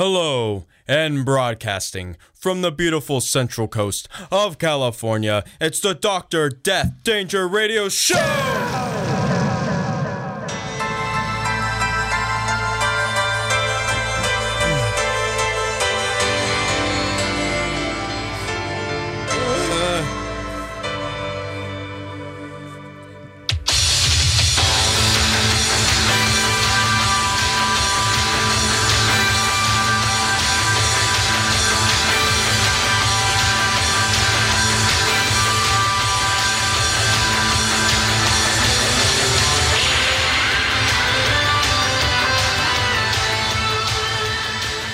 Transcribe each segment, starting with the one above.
Hello, and broadcasting from the beautiful Central Coast of California, it's the Dr. Death Danger Radio Show!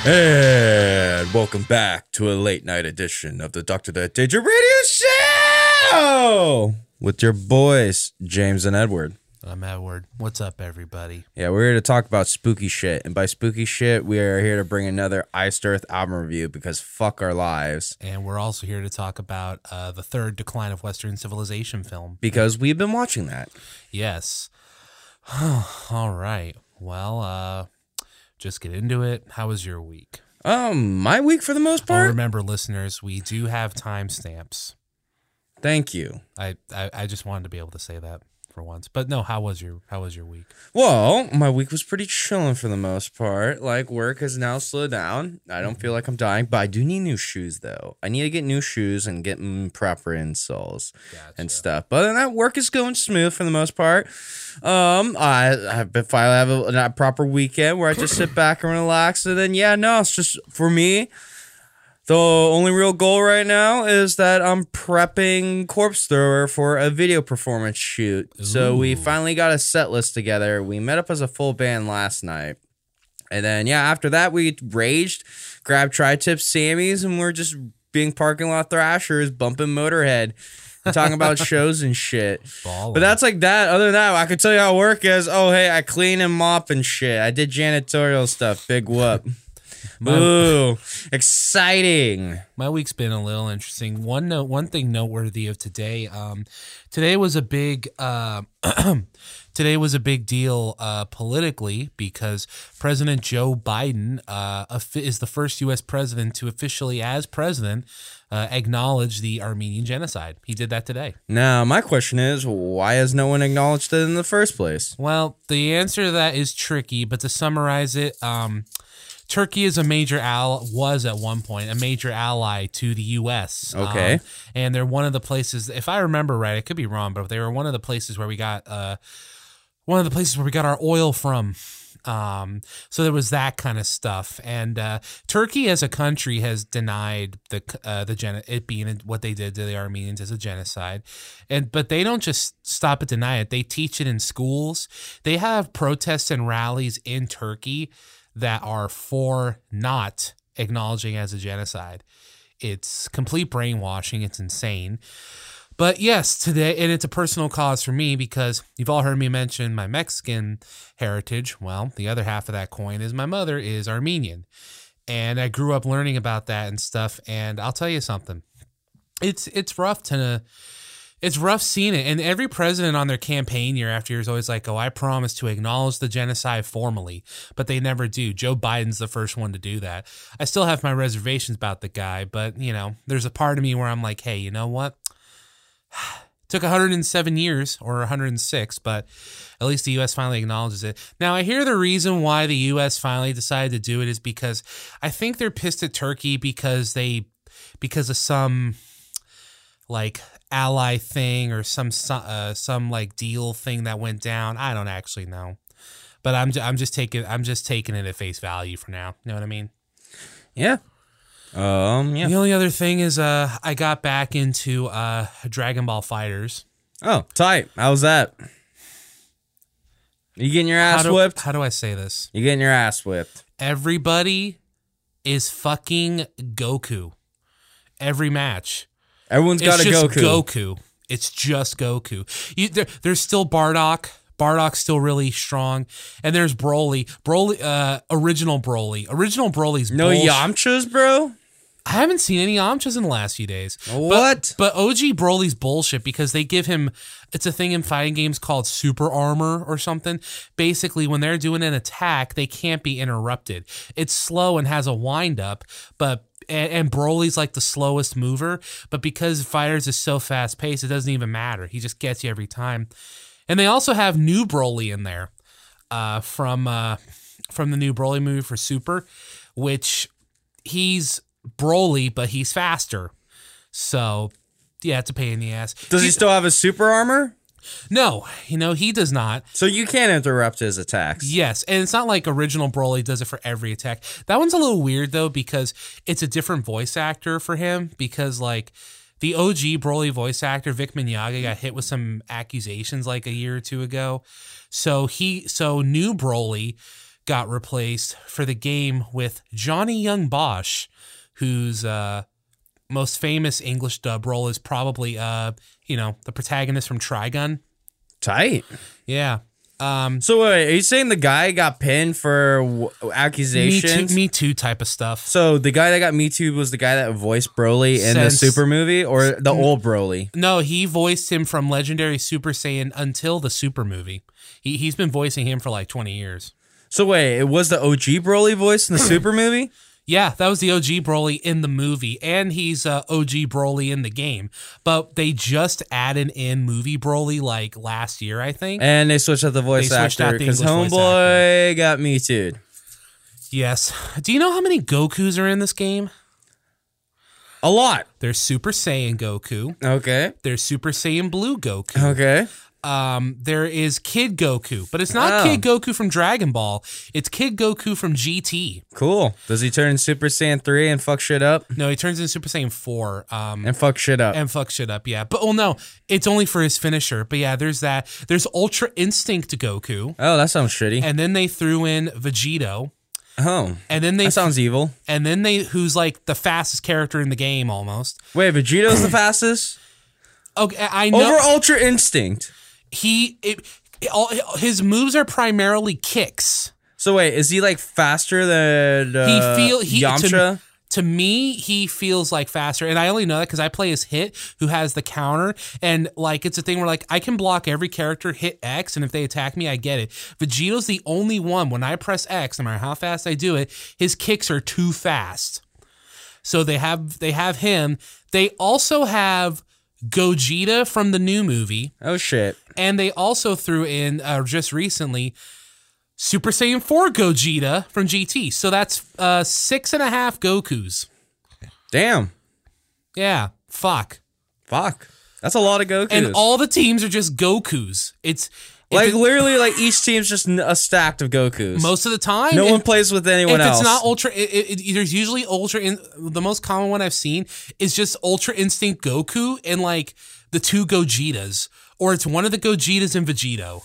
And welcome back to a late night edition of the Dr. Death Danger Radio Show with your boys, James and Edward. I'm Edward. What's up, everybody? Yeah, we're here to talk about spooky shit. And by spooky shit, we are here to bring another Iced Earth album review because fuck our lives. And we're also here to talk about the third Decline of Western Civilization film. Because we've been watching that. Yes. All right. Well, just get into it. How was your week? My week for the most part. Remember, listeners, we do have timestamps. Thank you. I just wanted to be able to say that for once. But no, how was your week? Well, my week was pretty chilling for the most part. Like, work has now slowed down. I don't feel like I'm dying, but I do need new shoes though. I need to get new shoes and get proper insoles and stuff. But other than that, work is going smooth for the most part. I finally have a proper weekend where I just sit back and relax. And then it's just for me. The only real goal right now is that I'm prepping Corpse Thrower for a video performance shoot. Ooh. So we finally got a set list together. We met up as a full band last night. And then, after that, we raged, grabbed Tri-Tip Sammys, and we're just being parking lot thrashers, bumping Motorhead, talking about shows and shit. Baller. But that's like that. Other than that, I could tell you how work is. Oh, hey, I clean and mop and shit. I did janitorial stuff. Big whoop. Ooh, exciting. My week's been a little interesting. One thing noteworthy of today. Today was a big deal politically because President Joe Biden is the first U.S. president to officially, as president, acknowledge the Armenian genocide. He did that today. Now, my question is, why has no one acknowledged it in the first place? Well, the answer to that is tricky, but to summarize it, Turkey is was at one point a major ally to the U.S. Okay. And they're one of the places, if I remember right, I could be wrong, but they were one of the places where we got our oil from. So there was that kind of stuff. And Turkey as a country has denied it being what they did to the Armenians as a genocide. But they don't just stop at deny it. They teach it in schools. They have protests and rallies in Turkey that are for not acknowledging as a genocide. It's complete brainwashing. It's insane. But yes, today, and it's a personal cause for me because you've all heard me mention my Mexican heritage. Well, the other half of that coin is my mother is Armenian. And I grew up learning about that and stuff. And I'll tell you something. It's rough it's rough seeing it. And every president on their campaign year after year is always like, oh, I promise to acknowledge the genocide formally. But they never do. Joe Biden's the first one to do that. I still have my reservations about the guy. But, there's a part of me where I'm like, hey, you know what? Took 107 years or 106, but at least the U.S. finally acknowledges it. Now, I hear the reason why the U.S. finally decided to do it is because I think they're pissed at Turkey because of some like ally thing or some like deal thing that went down. I don't actually know, but I'm just taking it at face value for now. You know what I mean? Yeah. The only other thing is I got back into Dragon Ball Fighters. Oh, tight. How's that? You getting your ass whipped? How do I say this? You getting your ass whipped. Everybody is fucking Goku. Every match. Everyone's got a Goku. It's just Goku. It's just Goku. There's still Bardock. Bardock's still really strong. And there's Broly. Original Broly's bullshit. No Yamchas, bro? I haven't seen any Yamchas in the last few days. What? But OG Broly's bullshit because they give him, it's a thing in fighting games called super armor or something. Basically, when they're doing an attack, they can't be interrupted. It's slow and has a wind up, but... And Broly's like the slowest mover, but because fighters is so fast paced, it doesn't even matter. He just gets you every time. And they also have new Broly in there from the new Broly movie for Super, which he's Broly, but he's faster. So yeah, it's a pain in the ass. Does he still have his super armor? No, you know, he does not. So you can't interrupt his attacks. Yes, and it's not like original Broly does it for every attack. That one's a little weird, though, because it's a different voice actor for him, because, like, the OG Broly voice actor, Vic Mignogna, got hit with some accusations, like, a year or two ago. So new Broly got replaced for the game with Johnny Young Bosch, who's... most famous English dub role is probably, the protagonist from Trigun. Tight. Yeah. So wait, are you saying the guy got pinned for accusations? Me Too type of stuff. So the guy that got Me Too was the guy that voiced Broly in the Super movie or the old Broly? No, he voiced him from Legendary Super Saiyan until the Super movie. He's been voicing him for like 20 years. So wait, it was the OG Broly voice in the Super movie? Yeah, that was the OG Broly in the movie, and he's OG Broly in the game. But they just added in movie Broly like last year, I think. And they switched out the voice actor because homeboy got Me Too'd. Yes. Do you know how many Gokus are in this game? A lot. There's Super Saiyan Goku. Okay. There's Super Saiyan Blue Goku. Okay. There is Kid Goku, but it's not Kid Goku from Dragon Ball. It's Kid Goku from GT. Cool. Does he turn Super Saiyan 3 and fuck shit up? No, he turns into Super Saiyan 4. And fuck shit up. And fuck shit up, yeah. But, well, no, it's only for his finisher. But, yeah, there's that. There's Ultra Instinct Goku. Oh, that sounds shitty. And then they threw in Vegito. Oh, and then that sounds evil. And then who's, like, the fastest character in the game, almost. Wait, Vegito's the fastest? Okay, I know. Over Ultra Instinct. His moves are primarily kicks. So wait, is he like faster than Yamcha? To me, he feels like faster, and I only know that because I play as Hit, who has the counter, and like it's a thing where like I can block every character, hit X, and if they attack me, I get it. Vegito's the only one. When I press X, no matter how fast I do it, his kicks are too fast. So they have him. They also have Gogeta from the new movie. Oh, shit. And they also threw in, just recently, Super Saiyan 4 Gogeta from GT. So that's 6.5 Gokus. Damn. Yeah. Fuck. That's a lot of Gokus. And all the teams are just Gokus. It's... Literally, each team's just a stack of Gokus. Most of the time. No one plays with anyone else. If it's not Ultra... There's usually Ultra... The most common one I've seen is just Ultra Instinct Goku and, like, the two Gogetas. Or it's one of the Gogetas and Vegito.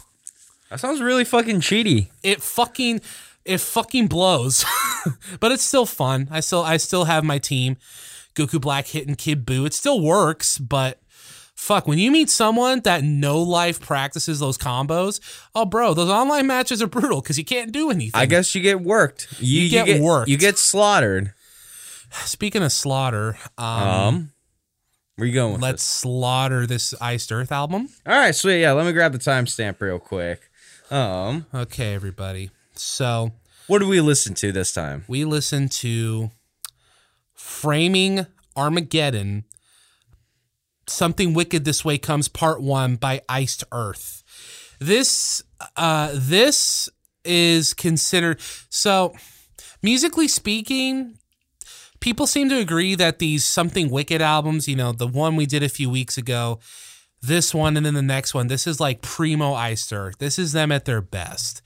That sounds really fucking cheaty. It fucking blows. But it's still fun. I still have my team. Goku Black, Hit, and Kid Buu. It still works, but... Fuck, when you meet someone that no life practices those combos, oh, bro, those online matches are brutal because you can't do anything. I guess you get worked. You get worked. You get slaughtered. Speaking of slaughter, where you going with let's this? Slaughter this Iced Earth album. All right, sweet. Yeah, let me grab the timestamp real quick. Okay, everybody. So what did we listen to this time? We listened to Framing Armageddon. Something Wicked This Way Comes Part 1 by Iced Earth. This is considered... So, musically speaking, people seem to agree that these Something Wicked albums, you know, the one we did a few weeks ago, this one, and then the next one, this is like primo Iced Earth. This is them at their best.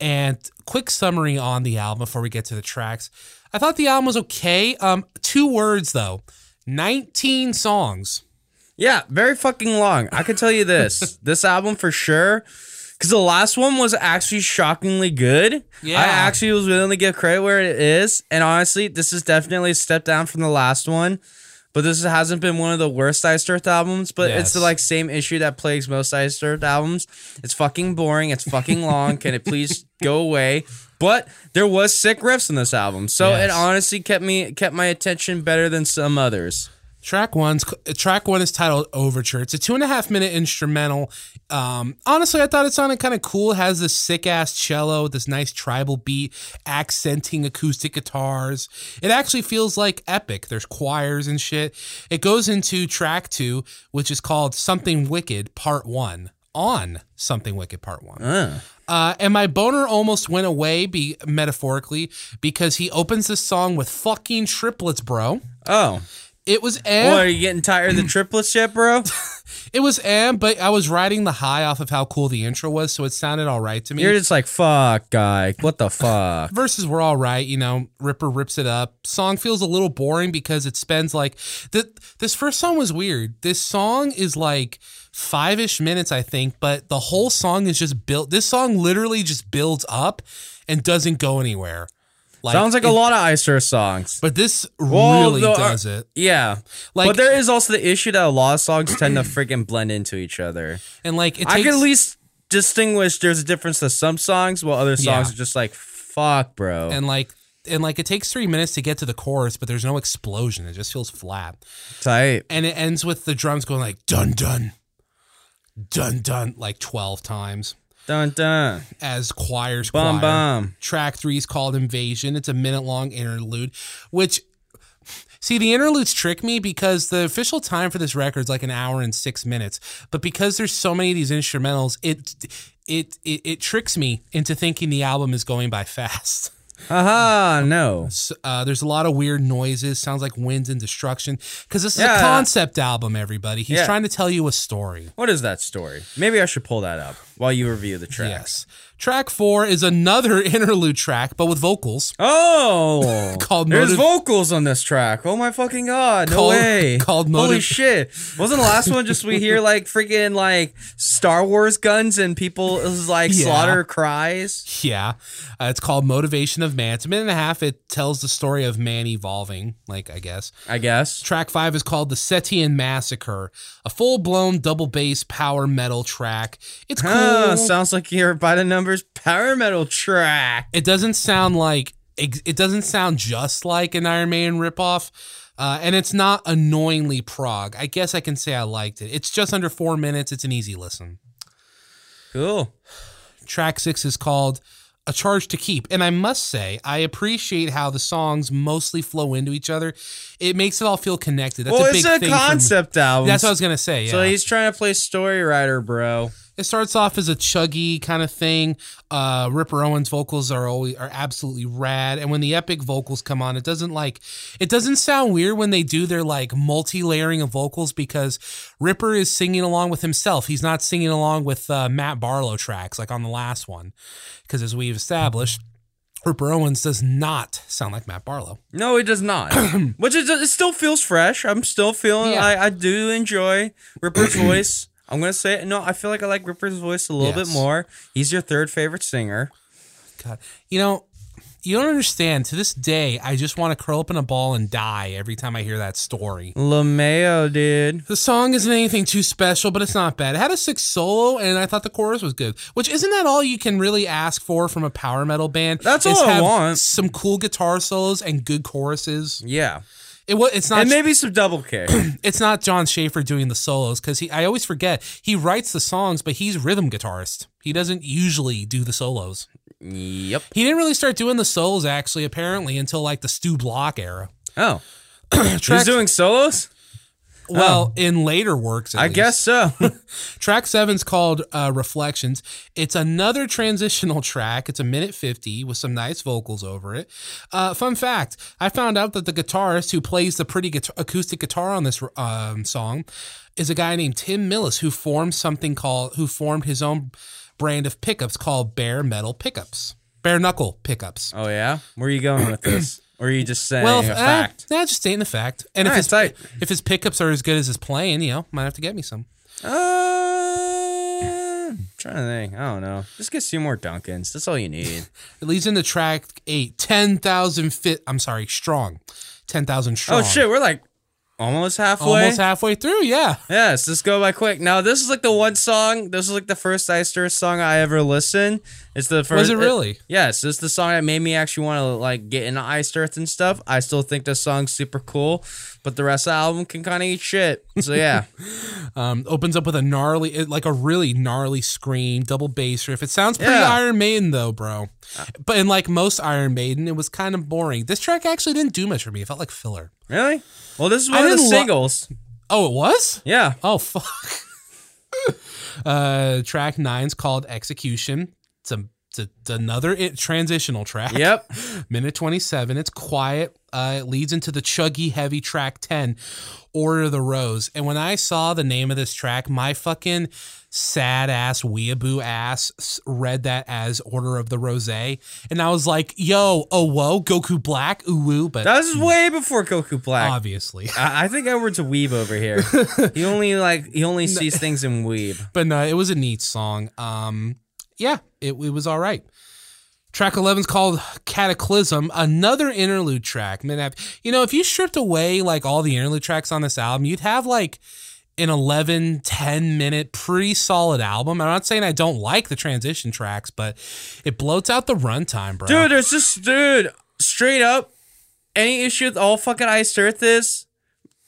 And quick summary on the album before we get to the tracks. I thought the album was okay. 2 words, though. 19 songs. Yeah, very fucking long. I can tell you this. This album for sure, because the last one was actually shockingly good. Yeah. I actually was willing to give credit where it is. And honestly, this is definitely a step down from the last one. But this hasn't been one of the worst Iced Earth albums. But yes. It's the like same issue that plagues most Iced Earth albums. It's fucking boring. It's fucking long. Can it please go away? But there was sick riffs in this album, so it honestly kept my attention better than some others. Track one is titled Overture. It's a 2.5 minute instrumental. Honestly, I thought it sounded kind of cool. It has this sick ass cello with this nice tribal beat, accenting acoustic guitars. It actually feels like epic. There's choirs and shit. It goes into track two, which is called Something Wicked Part One. On Something Wicked Part One. And my boner almost went away, metaphorically, because he opens this song with fucking triplets, bro. Oh. It was am. Well, are you getting tired of the triplets yet, bro? It was am, but I was riding the high off of how cool the intro was, so it sounded all right to me. You're just like, fuck, guy. What the fuck? Verses were all right, you know. Ripper rips it up. Song feels a little boring because it spends like... This first song was weird. This song is like... 5-ish minutes, I think, but the whole song is just built. This song literally just builds up and doesn't go anywhere. Like, sounds like a lot of Iced Earth songs, but this does it. Yeah, like, but there is also the issue that a lot of songs tend to freaking blend into each other, and like I can at least distinguish there's a difference to some songs, while other songs are just like fuck, bro, and like it takes 3 minutes to get to the chorus, but there's no explosion. It just feels flat, tight, and it ends with the drums going like dun dun. Dun dun like 12 times. Dun dun. As choirs bum, choir. Bum. Track 3 is called Invasion. It's a minute-long interlude, which... See, the interludes trick me because the official time for this record is like an hour and 6 minutes. But because there's so many of these instrumentals, it tricks me into thinking the album is going by fast. Aha, no. There's a lot of weird noises. Sounds like winds and destruction. Because this is a concept album, everybody. He's trying to tell you a story. What is that story? Maybe I should pull that up while you review the track. Yes. Track 4 is another interlude track, but with vocals. Oh! There's vocals on this track. Oh my fucking god. No way. Holy shit. Wasn't the last one just we hear like freaking like Star Wars guns and people like slaughter cries? Yeah. It's called Motivation of Man. It's a minute and a half. It tells the story of man evolving, like I guess. Track 5 is called The Settian Massacre, a full-blown double bass power metal track. It's cool. Sounds like you're by the number. Power metal track. It doesn't sound just like an Iron Maiden ripoff, and it's not annoyingly prog. I guess I can say I liked it. It's just under 4 minutes. It's an easy listen. Cool. Track 6 is called A Charge to Keep, and I must say I appreciate how the songs mostly flow into each other. It makes it all feel connected. That's a big thing. It's a concept album. That's what I was gonna say. Yeah. So he's trying to play story writer, bro. It starts off as a chuggy kind of thing. Ripper Owens' vocals are absolutely rad, and when the epic vocals come on, it doesn't sound weird when they do their like multi-layering of vocals because Ripper is singing along with himself. He's not singing along with Matt Barlow tracks like on the last one, because as we've established, Ripper Owens does not sound like Matt Barlow. No, he does not. Which it still feels fresh. I'm still feeling I do enjoy Ripper's voice. I'm going to say it. No, I feel like I like Ripper's voice a little bit more. He's your third favorite singer. God. You know, you don't understand. To this day, I just want to curl up in a ball and die every time I hear that story. LaMayo, dude. The song isn't anything too special, but it's not bad. It had a 6 solo, and I thought the chorus was good, which isn't that all you can really ask for from a power metal band? That's all I want. Some cool guitar solos and good choruses. Yeah. It's not, and maybe some double kick. It's not John Schaefer doing the solos because I always forget he writes the songs, but he's rhythm guitarist. He doesn't usually do the solos. Yep. He didn't really start doing the solos actually, apparently, until like the Stu Block era. Oh, he's doing solos. Well, in later works, at least. Guess so. Track 7's called Reflections. It's another transitional track. It's a minute 50 with some nice vocals over it. Fun fact, I found out that the guitarist who plays the pretty acoustic guitar on this song is a guy named Tim Millis who formed his own brand of pickups called Bare Knuckle Pickups. Oh, yeah? Where are you going with this? Or are you just saying a fact? Nah, just stating the fact. And if his pickups are as good as his playing, you know, might have to get me some. I'm trying to think. I don't know. Just get some more Duncans. That's all you need. It leads into track 8, 10,000 fit. I'm sorry, strong. 10,000 strong. Oh, shit. We're like almost halfway. Almost halfway through, yeah. Yes, let's go by quick. Now, this is like the first Iced Earth song I ever listened. It's the first. Was it really? Yes, it's the song that made me actually want to like get into Iced Earth and stuff. I still think this song's super cool, but the rest of the album can kind of eat shit. So yeah, opens up with a gnarly, like a really gnarly scream, double bass riff. It sounds pretty Iron Maiden though, bro. But in like most Iron Maiden, it was kind of boring. This track actually didn't do much for me. It felt like filler. Really? Well, this is one of the singles. Oh, it was? Yeah. Oh, fuck. Track 9's called Execution. It's another transitional track. Yep. Minute 27. It's quiet. It leads into the chuggy, heavy track 10, Order of the Rose. And when I saw the name of this track, my fucking sad ass, weeaboo ass read that as Order of the Rose. And I was like, yo, oh, whoa, Goku Black, ooh, woo. But that was way before Goku Black. Obviously. I think Edward's a weeb over here. he only sees things in weeb. But no, it was a neat song. Yeah, it was all right. Track 11's called Cataclysm, another interlude track. You know, if you stripped away like all the interlude tracks on this album, you'd have like an 11, 10-minute pretty solid album. I'm not saying I don't like the transition tracks, but it bloats out the runtime, bro. Dude, there's just, straight up, any issue with all fucking Iced Earth is,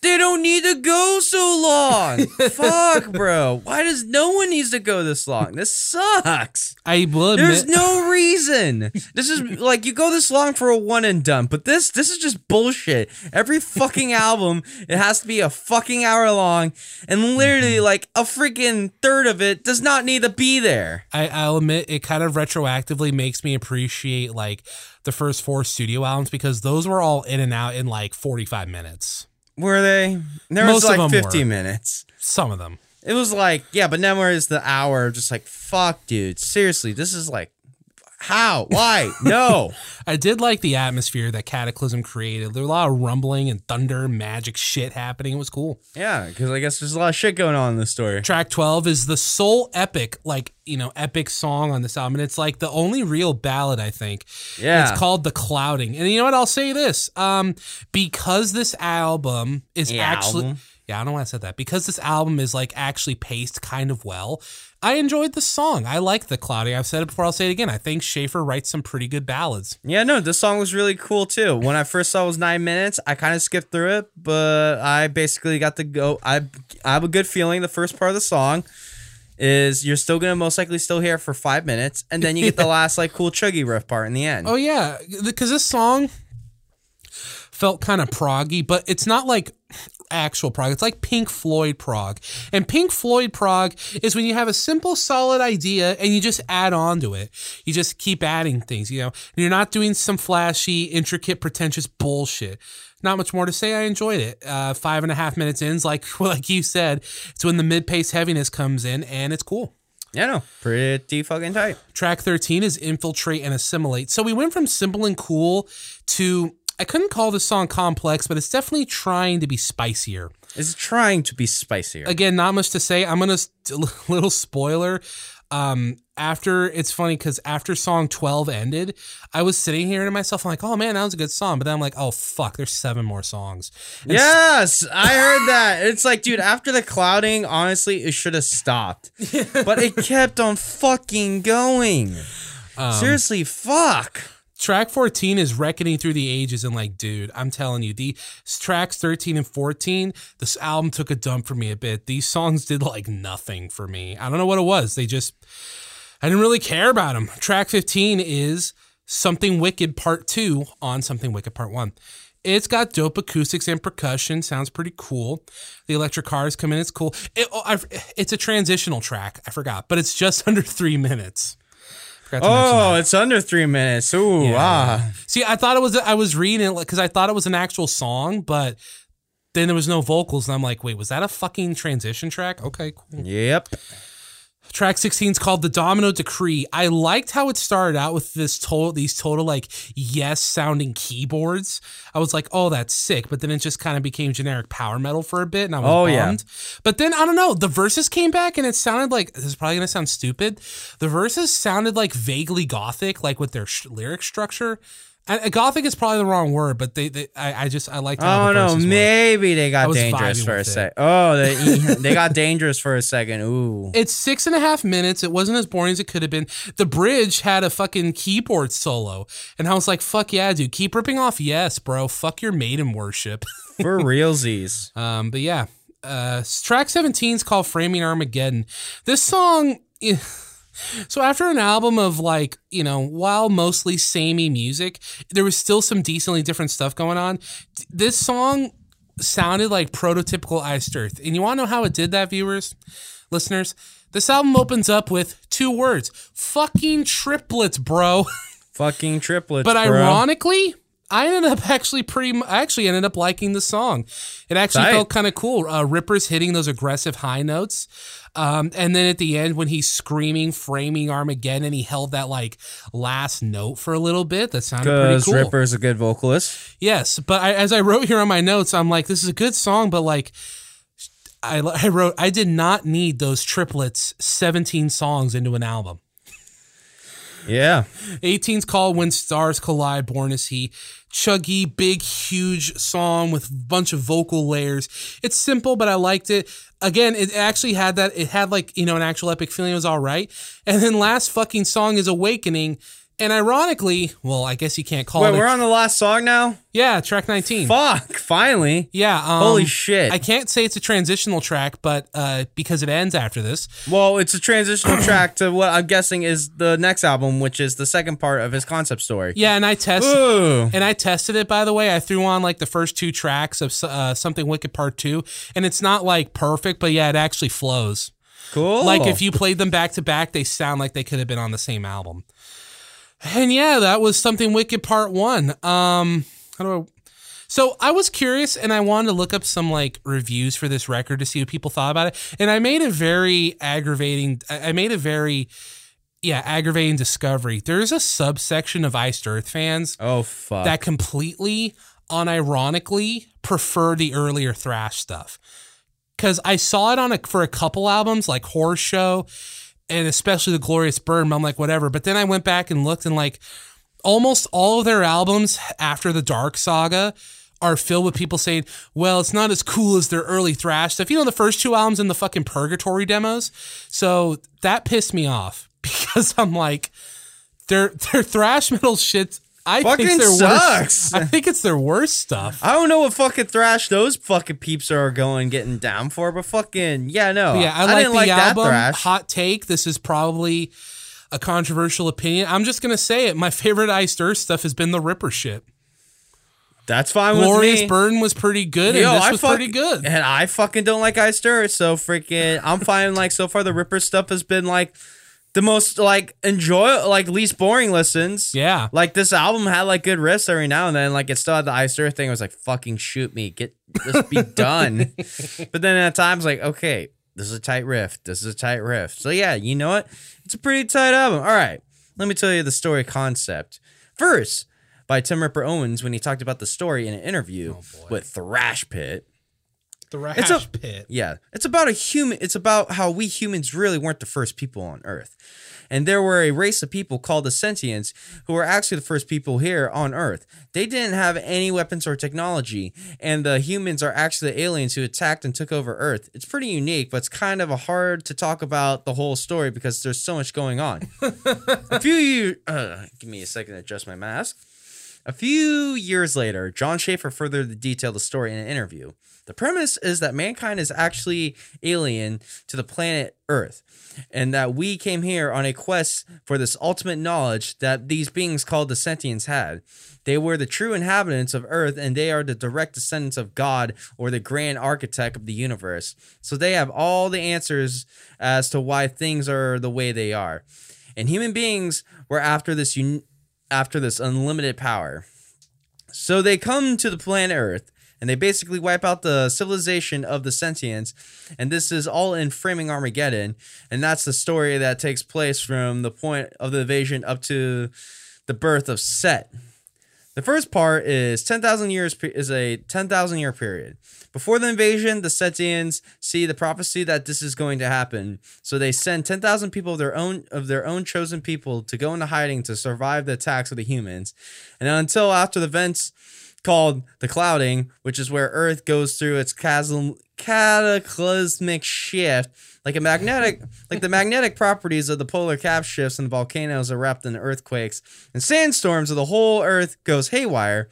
they don't need to go so long. Fuck, bro. Why does no one needs to go this long? This sucks. I will admit. There's no reason. This is like you go this long for a one and done, but this is just bullshit. Every fucking album, it has to be a fucking hour long, and literally like a freaking third of it does not need to be there. I'll admit it kind of retroactively makes me appreciate like the first 4 studio albums because those were all in and out in like 45 minutes. Were they? There was like 50 minutes. Some of them. It was like, yeah, but now where's the hour? Just like, fuck, dude. Seriously, this is like, how? Why? No. I did like the atmosphere that Cataclysm created. There was a lot of rumbling and thunder, magic shit happening. It was cool. Yeah, because I guess there's a lot of shit going on in this story. Track 12 is the sole epic, like, you know, epic song on this album. And it's like the only real ballad, I think. Yeah. And it's called The Clouding. And you know what? I'll say this. Because this album is Yeah, I don't know why I said that. Because this album is like actually paced kind of well, I enjoyed the song. I like The Clouding. I've said it before. I'll say it again. I think Schaefer writes some pretty good ballads. Yeah, no, this song was really cool too. When I first saw it was 9 minutes, I kind of skipped through it, but I basically got to go. I have a good feeling. The first part of the song is you're still going to most likely still hear it for 5 minutes, and then you get the last like cool chuggy riff part in the end. Oh, yeah, because this song felt kind of proggy, but it's not like actual prog. It's like Pink Floyd prog. And Pink Floyd prog is when you have a simple, solid idea and you just add on to it. You just keep adding things, you know. You're not doing some flashy, intricate, pretentious bullshit. Not much more to say. I enjoyed it. 5.5 minutes in, like you said, it's when the mid-pace heaviness comes in and it's cool. Yeah, no, pretty fucking tight. Track 13 is Infiltrate and Assimilate. So we went from simple and cool to... I couldn't call this song complex, but it's definitely trying to be spicier. It's trying to be spicier. Again, not much to say. I'm going to, little spoiler. After, it's funny because after song 12 ended, I was sitting here to myself, I'm like, oh man, that was a good song. But then I'm like, oh fuck, there's 7 more songs. And yes, I heard that. It's like, dude, after The Clouding, honestly, it should have stopped. But it kept on fucking going. Seriously, fuck. Track 14 is Reckoning Through the Ages, and like, dude, I'm telling you, the tracks 13 and 14, this album took a dump for me a bit. These songs did like nothing for me. I don't know what it was. I didn't really care about them. Track 15 is Something Wicked Part 2 on Something Wicked Part 1. It's got dope acoustics and percussion. Sounds pretty cool. The electric cars come in. It's cool. It's a transitional track. I forgot, but it's just under 3 minutes. Oh, it's under 3 minutes. Ooh, yeah. See, I was reading it because I thought it was an actual song, but then there was no vocals, and I'm like, wait, was that a fucking transition track? Okay, cool. Yep. Track 16 is called The Domino Decree. I liked how it started out with these total like yes sounding keyboards. I was like, oh, that's sick. But then it just kind of became generic power metal for a bit, and I was bummed. Yeah. But then I don't know. The verses came back, and it sounded like this is probably gonna sound stupid. The verses sounded like vaguely gothic, like with their lyric structure. Gothic is probably the wrong word, but I liked how the verses were. Maybe they got dangerous for a sec. Oh, they got dangerous for a second. Ooh, it's 6.5 minutes. It wasn't as boring as it could have been. The bridge had a fucking keyboard solo, and I was like, "Fuck yeah, dude! Keep ripping off, yes, bro. Fuck your maiden worship for realsies." But yeah, track 17 is called "Framing Armageddon." This song. So after an album of like, you know, while mostly samey music, there was still some decently different stuff going on. This song sounded like prototypical Iced Earth. And you want to know how it did that, viewers, listeners? This album opens up with two words. Fucking triplets, bro. Fucking triplets, bro. But ironically, I ended up liking the song. It actually felt kind of cool. Ripper's hitting those aggressive high notes. And then at the end, when he's screaming, framing Armageddon, and he held that like last note for a little bit, that sounded pretty cool. Because Ripper's a good vocalist. Yes. But as I wrote here on my notes, I'm like, this is a good song, but like I wrote, I did not need those triplets 17 songs into an album. Yeah. 18's called When Stars Collide, Born Is He. Chuggy, big, huge song with a bunch of vocal layers. It's simple, but I liked it. Again, it actually had that. It had like, you know, an actual epic feeling. It was all right. And then last fucking song is Awakening. And ironically, well, I guess you can't call it. Wait, we're on the last song now? Yeah, track 19. Fuck, finally. Yeah. Holy shit. I can't say it's a transitional track, but because it ends after this. Well, it's a transitional track to what I'm guessing is the next album, which is the second part of his concept story. Yeah, and I tested it, by the way. I threw on like the first two tracks of Something Wicked Part 2, and it's not like perfect, but yeah, it actually flows. Cool. Like if you played them back to back, they sound like they could have been on the same album. And yeah, that was Something Wicked Part 1. So I was curious and I wanted to look up some like reviews for this record to see what people thought about it. And I made a very aggravating discovery. There's a subsection of Iced Earth fans that completely unironically prefer the earlier thrash stuff. Cause I saw it for a couple albums like Horror Show. And especially The Glorious Burden, I'm like, whatever. But then I went back and looked, and like almost all of their albums after the Dark Saga are filled with people saying, well, it's not as cool as their early thrash stuff. You know, the first two albums in the fucking Purgatory demos. So that pissed me off because I'm like, their thrash metal shit, I think it's their worst stuff. I don't know what fucking thrash those fucking peeps are getting down for, but fucking, yeah, no. But yeah, I didn't like that thrash. Hot take. This is probably a controversial opinion. I'm just going to say it. My favorite Iced Earth stuff has been the Ripper shit. That's fine with me. Glorious Burden was pretty good, pretty good. And I fucking don't like Iced Earth, so freaking, I'm fine. Like, so far, the Ripper stuff has been like, the most like least boring listens. Yeah. Like this album had like good riffs every now and then. Like it still had the Iced Earth thing. I was like, fucking shoot me. Just be done. But then at times like, okay, this is a tight riff. This is a tight riff. So yeah, you know what? It's a pretty tight album. All right. Let me tell you the story concept. First, by Tim Ripper Owens when he talked about the story in an interview with Thrash Pit. Thrash Pit. Yeah. It's about how we humans really weren't the first people on Earth. And there were a race of people called the Sentients who were actually the first people here on Earth. They didn't have any weapons or technology, and the humans are actually the aliens who attacked and took over Earth. It's pretty unique, but it's kind of hard to talk about the whole story because there's so much going on. Give me a second to adjust my mask. A few years later, John Schaefer further detailed the story in an interview. The premise is that mankind is actually alien to the planet Earth, and that we came here on a quest for this ultimate knowledge that these beings called the Sentients had. They were the true inhabitants of Earth, and they are the direct descendants of God or the grand architect of the universe. So they have all the answers as to why things are the way they are. And human beings were after this unlimited power. So they come to the planet Earth, and they basically wipe out the civilization of the Sentients, and this is all in Framing Armageddon, and that's the story that takes place from the point of the invasion up to the birth of Set. The first part is 10,000 years is a 10,000 year period. Before the invasion, the Setians see the prophecy that this is going to happen. So they send 10,000 people of their own chosen people to go into hiding to survive the attacks of the humans. And until after the events called the Clouding, which is where Earth goes through its cataclysmic shift, like the magnetic properties of the polar cap shifts and volcanoes erupt in earthquakes and sandstorms, of the whole Earth goes haywire.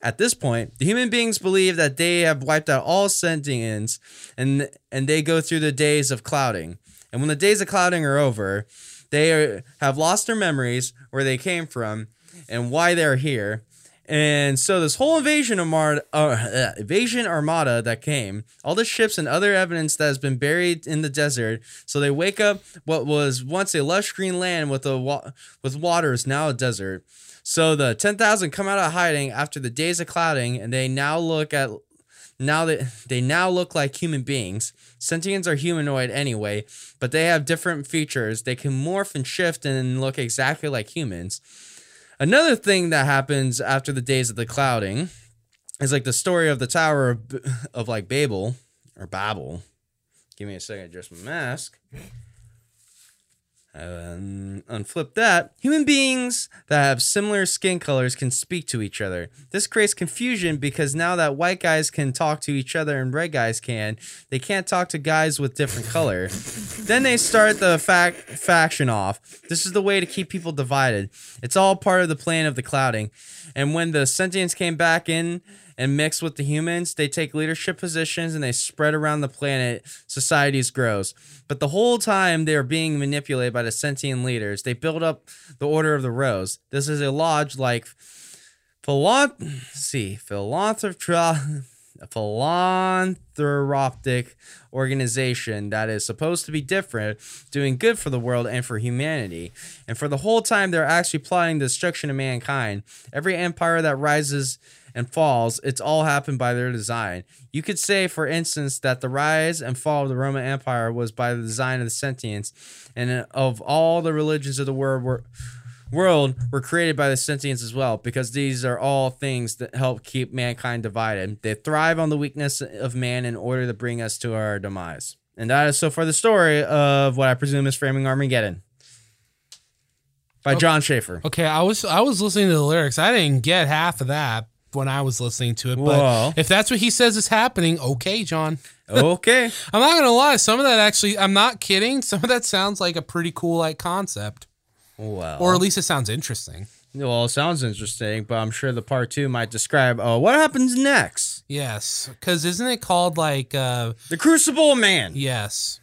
At this point, the human beings believe that they have wiped out all sentients, and they go through the days of clouding. And when the days of clouding are over, they have lost their memories, where they came from, and why they're here. And so this whole invasion armada that came, all the ships and other evidence that has been buried in the desert, so they wake up what was once a lush green land with water is now a desert. So the 10,000 come out of hiding after the days of clouding, and they now look like human beings. Sentients are humanoid anyway, but they have different features. They can morph and shift and look exactly like humans. Another thing that happens after the days of the clouding is like the story of the Tower of like Babel or Babel. Give me a second, just my mask. Unflip that. Human beings that have similar skin colors can speak to each other. This creates confusion because now that white guys can talk to each other and red guys can, they can't talk to guys with different color. Then they start the faction off. This is the way to keep people divided. It's all part of the plan of the clouding. And when the sentients came back in and mix with the humans, they take leadership positions and they spread around the planet. Societies grows. But the whole time they are being manipulated by the sentient leaders. They build up the Order of the Rose. This is a lodge like philanthropic organization that is supposed to be different, doing good for the world and for humanity. And for the whole time, they're actually plotting the destruction of mankind. Every empire that rises and falls, it's all happened by their design. You could say, for instance, that the rise and fall of the Roman Empire was by the design of the sentients, and of all the religions of the world were created by the sentients as well, because these are all things that help keep mankind divided. They thrive on the weakness of man in order to bring us to our demise. And that is so far the story of what I presume is Framing Armageddon. By John Schaefer. Okay, I was listening to the lyrics. I didn't get half of that when I was listening to it, but whoa. If that's what he says is happening, okay, John. Okay. I'm not going to lie. Some of that actually, I'm not kidding. Some of that sounds like a pretty cool like concept. Well, or at least it sounds interesting. Well, it sounds interesting, but I'm sure the part two might describe what happens next. Yes, because isn't it called like... The Crucible Man. Yes.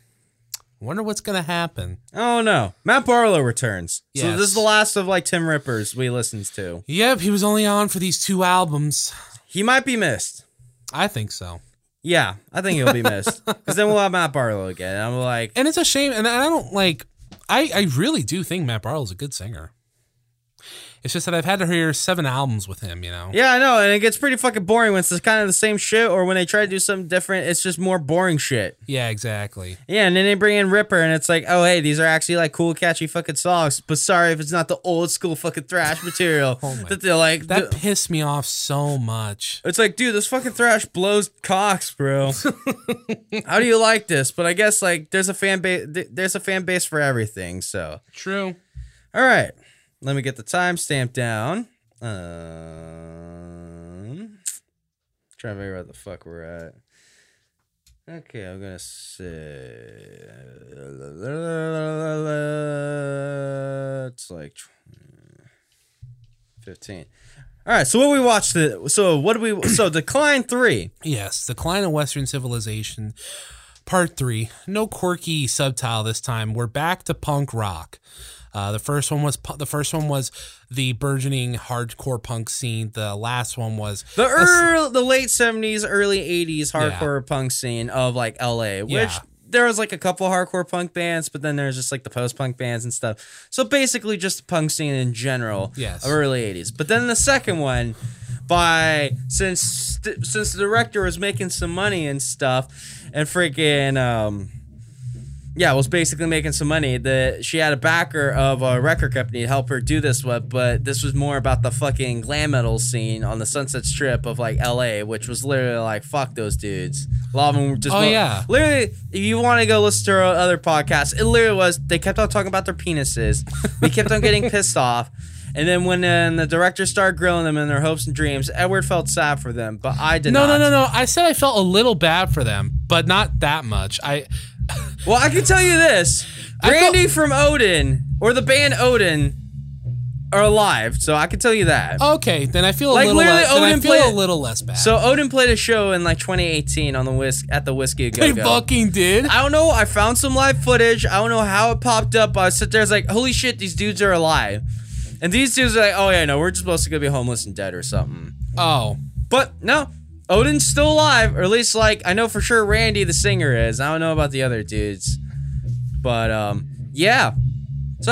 Wonder what's going to happen. Oh, no. Matt Barlow returns. Yes. So this is the last of like Tim Rippers we listened to. Yep, he was only on for these two albums. He might be missed. I think so. Yeah, I think he'll be missed. Because then we'll have Matt Barlow again. I'm like... And it's a shame. And I don't like... I really do think Matt Barlow's a good singer. It's just that I've had to hear 7 albums with him, you know? Yeah, I know, and it gets pretty fucking boring when it's kind of the same shit, or when they try to do something different, it's just more boring shit. Yeah, exactly. Yeah, and then they bring in Ripper, and it's like, oh, hey, these are actually, like, cool, catchy fucking songs, but sorry if it's not the old-school fucking thrash material. Oh my God. Like, that pissed me off so much. It's like, dude, this fucking thrash blows cocks, bro. How do you like this? But I guess, like, there's a fan base for everything, so. True. All right. Let me get the timestamp down. Trying to figure out the fuck we're at. Okay, I'm gonna say it's like 15. All right, so Decline 3. Yes, Decline of Western Civilization, Part 3. No quirky subtitle this time. We're back to punk rock. The first one was the burgeoning hardcore punk scene. The last one was the late 70s, early 80s hardcore punk scene of like LA, which there was like a couple hardcore punk bands, but then there's just like the post-punk bands and stuff. So basically just the punk scene in general of early 80s. But then the second one, since the director was making some money and stuff and freaking Yeah, was basically making some money. She had a backer of a record company to help her do this with, but this was more about the fucking glam metal scene on the Sunset Strip of like LA, which was literally like, fuck those dudes. A lot of them were just literally, if you want to go listen to our other podcasts, it literally was they kept on talking about their penises. They kept on getting pissed off. And then when the director started grilling them in their hopes and dreams, Edward felt sad for them, but I did not. No. I said I felt a little bad for them, but not that much. Well, I can tell you this. Randy from Odin, or the band Odin, are alive, so I can tell you that. Okay, then I feel a little less. Odin played a little less bad. So Odin played a show in like 2018 on the at the Whiskey A Go Go. They fucking did. I don't know. I found some live footage. I don't know how it popped up. I sit there, I was like, holy shit, these dudes are alive. And these dudes are like, oh yeah, no, we're just supposed to go be homeless and dead or something. Oh, but no. Odin's still alive, or at least, like, I know for sure Randy, the singer, is. I don't know about the other dudes. But, yeah. So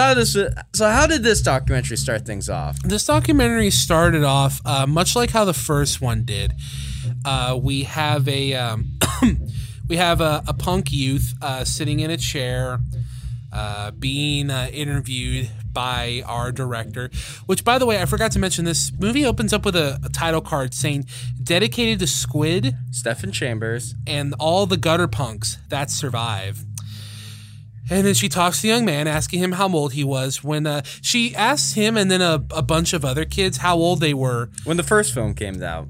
how did this documentary start things off? This documentary started off much like how the first one did. We have a punk youth sitting in a chair being interviewed by our director, which, by the way, I forgot to mention, this movie opens up with a title card saying dedicated to Squid, Stephen Chambers, and all the gutter punks that survive. And then she talks to the young man, asking him how old he was when she asks him, and then a bunch of other kids, how old they were when the first film came out.